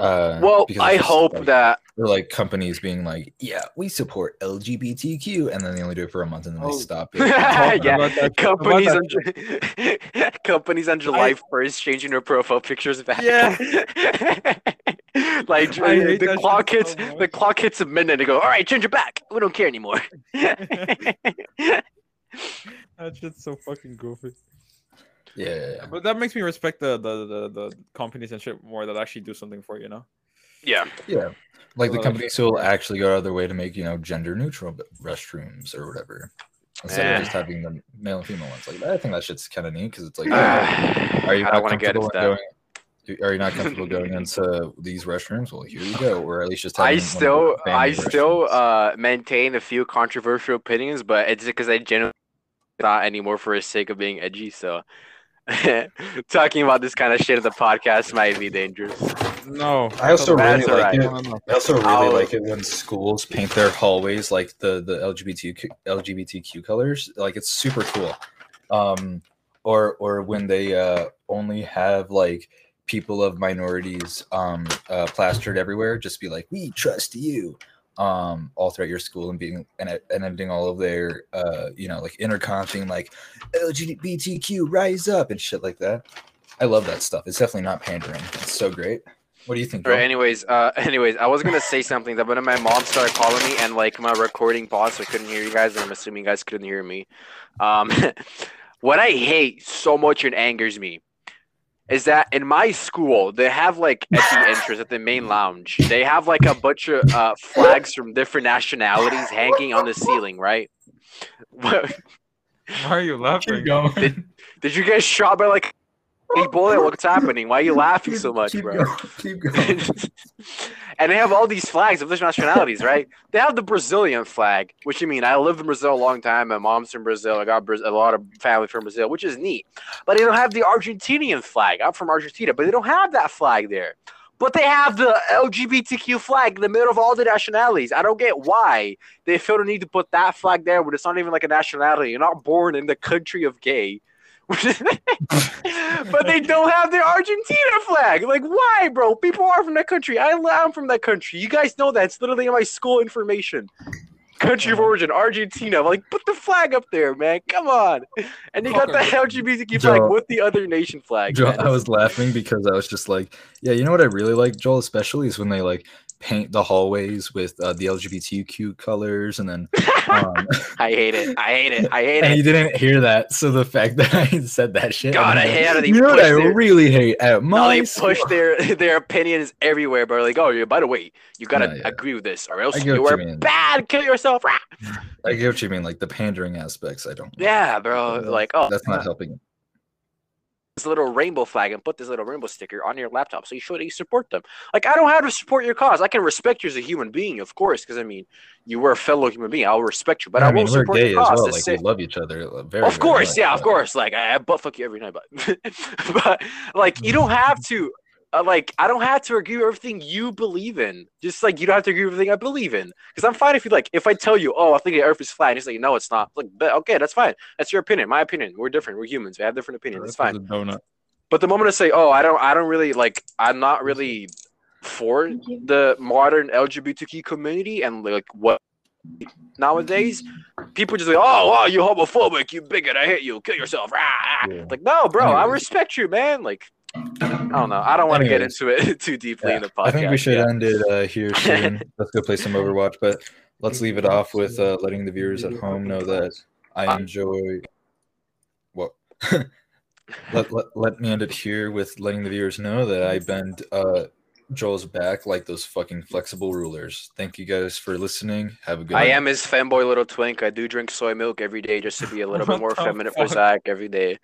Uh, well, I hope like, that they're like companies being like, yeah, we support L G B T Q, and then they only do it for a month and then oh. they stop it. Yeah, companies on, ju- companies on July first changing their profile pictures back. Yeah. Like the clock hits so the clock hits a minute and go, all right, change it back. We don't care anymore. That shit's so fucking goofy. Yeah, yeah, yeah, but that makes me respect the, the the the companies and shit more that actually do something for you know. Yeah, yeah, like so the companies who will actually go out of their way to make you know gender neutral restrooms or whatever, instead eh. of just having the male and female ones. Like I think that shit's kind of neat because it's like, uh, are you not comfortable going? Are you not comfortable going into these restrooms? Well, here you go, or at least just. I still, I restrooms. still uh, maintain a few controversial opinions, but it's because I generally not anymore for the sake of being edgy, so. Talking about this kind of shit in the podcast might be dangerous. No, I also really like right. it. I also really I'll... like it when schools paint their hallways like the the L G B T Q colors. Like it's super cool. Um, or or when they uh, only have like people of minorities um uh, plastered everywhere, just be like, we trust you. Um, all throughout your school and being and and ending all of their uh, you know, like intercom being like L G B T Q rise up and shit like that. I love that stuff. It's definitely not pandering. It's so great. What do you think? All right, anyways, uh, anyways, I was gonna say something that when my mom started calling me and like my recording paused, so I couldn't hear you guys, and I'm assuming you guys couldn't hear me. Um, what I hate so much and angers me is that in my school, they have, like, at the entrance, at the main lounge, they have, like, a bunch of uh, flags from different nationalities hanging on the ceiling, right? Why are you laughing? Did, did you get shot by, like, a bullet? What's happening? Why are you laughing so much, keep, keep bro? Going, keep going. And they have all these flags of different nationalities, right? They have the Brazilian flag, which, I mean, I lived in Brazil a long time. My mom's from Brazil. I got a lot of family from Brazil, which is neat. But they don't have the Argentinian flag. I'm from Argentina, but they don't have that flag there. But they have the L G B T Q flag in the middle of all the nationalities. I don't get why they feel the need to put that flag there when it's not even like a nationality. You're not born in the country of gay. But they don't have the Argentina flag. Like, why, bro? People are from that country. I, I'm from that country. You guys know that. It's literally in my school information. Country of origin, Argentina. I'm like, put the flag up there, man. Come on. And you got the L G B T Q flag Joel, with the other nation flag. Joel, I was laughing because I was just like, yeah, you know what I really like, Joel, especially is when they, like, paint the hallways with uh, the L G B T Q colors, and then um, I hate it. I hate it. I hate and it. You didn't hear that, so the fact that I said that shit. God, I hate it. You know what I their, really hate? At my no, they school. Push their their opinions everywhere, bro. Like, oh, yeah, by the way, you gotta no, yeah. agree with this, or else you are bad. Kill yourself. I get what you mean, like the pandering aspects. I don't. Yeah, bro. Know. Like, oh, that's not helping. This little rainbow flag and put this little rainbow sticker on your laptop so you show that you support them. Like, I don't have to support your cause. I can respect you as a human being, of course, because I mean, you were a fellow human being. I'll respect you, but yeah, I won't I mean, support your cause. Well. Like, we love each other. Very, of course, very yeah, much. Of course. Like, I, I butt fuck you every night, but, but like, you don't have to uh, like, I don't have to agree with everything you believe in. Just like you don't have to agree with everything I believe in. Because I'm fine if you like, if I tell you, oh, I think the earth is flat, and he's like, no, it's not. I'm like, okay, that's fine. That's your opinion. My opinion. We're different. We're humans. We have different opinions. It's fine. Donut. But the moment I say, oh, I don't, I don't really like, I'm not really for the modern L G B T Q community and like what nowadays, people just like, oh, wow, you homophobic, you bigot, I hate you, kill yourself. Rah. Yeah. Like, no, bro, I respect you, man. Like, I don't know. I don't want to get into it too deeply yeah. in the podcast. I think we should yeah. end it uh, here soon. Let's go play some Overwatch, but let's leave it off with uh, letting the viewers at home know that I enjoy. What? let, let let me end it here with letting the viewers know that I bend uh, Joel's back like those fucking flexible rulers. Thank you guys for listening. Have a good. I night. am his fanboy little twink. I do drink soy milk every day just to be a little bit more feminine for Zach every day.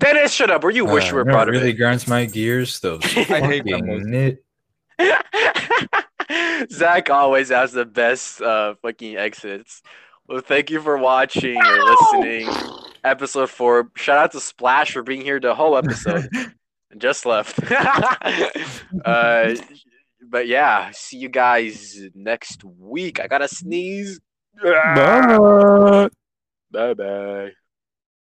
Dennis, shut up! Or you wish uh, you were proud of it. Really grinds my gears though. I hate them. Zach always has the best uh, fucking exits. Well, thank you for watching or Ow! listening. Episode four. Shout out to Splash for being here the whole episode. Just left. uh, but yeah, see you guys next week. I gotta sneeze. Bye bye. Bye bye.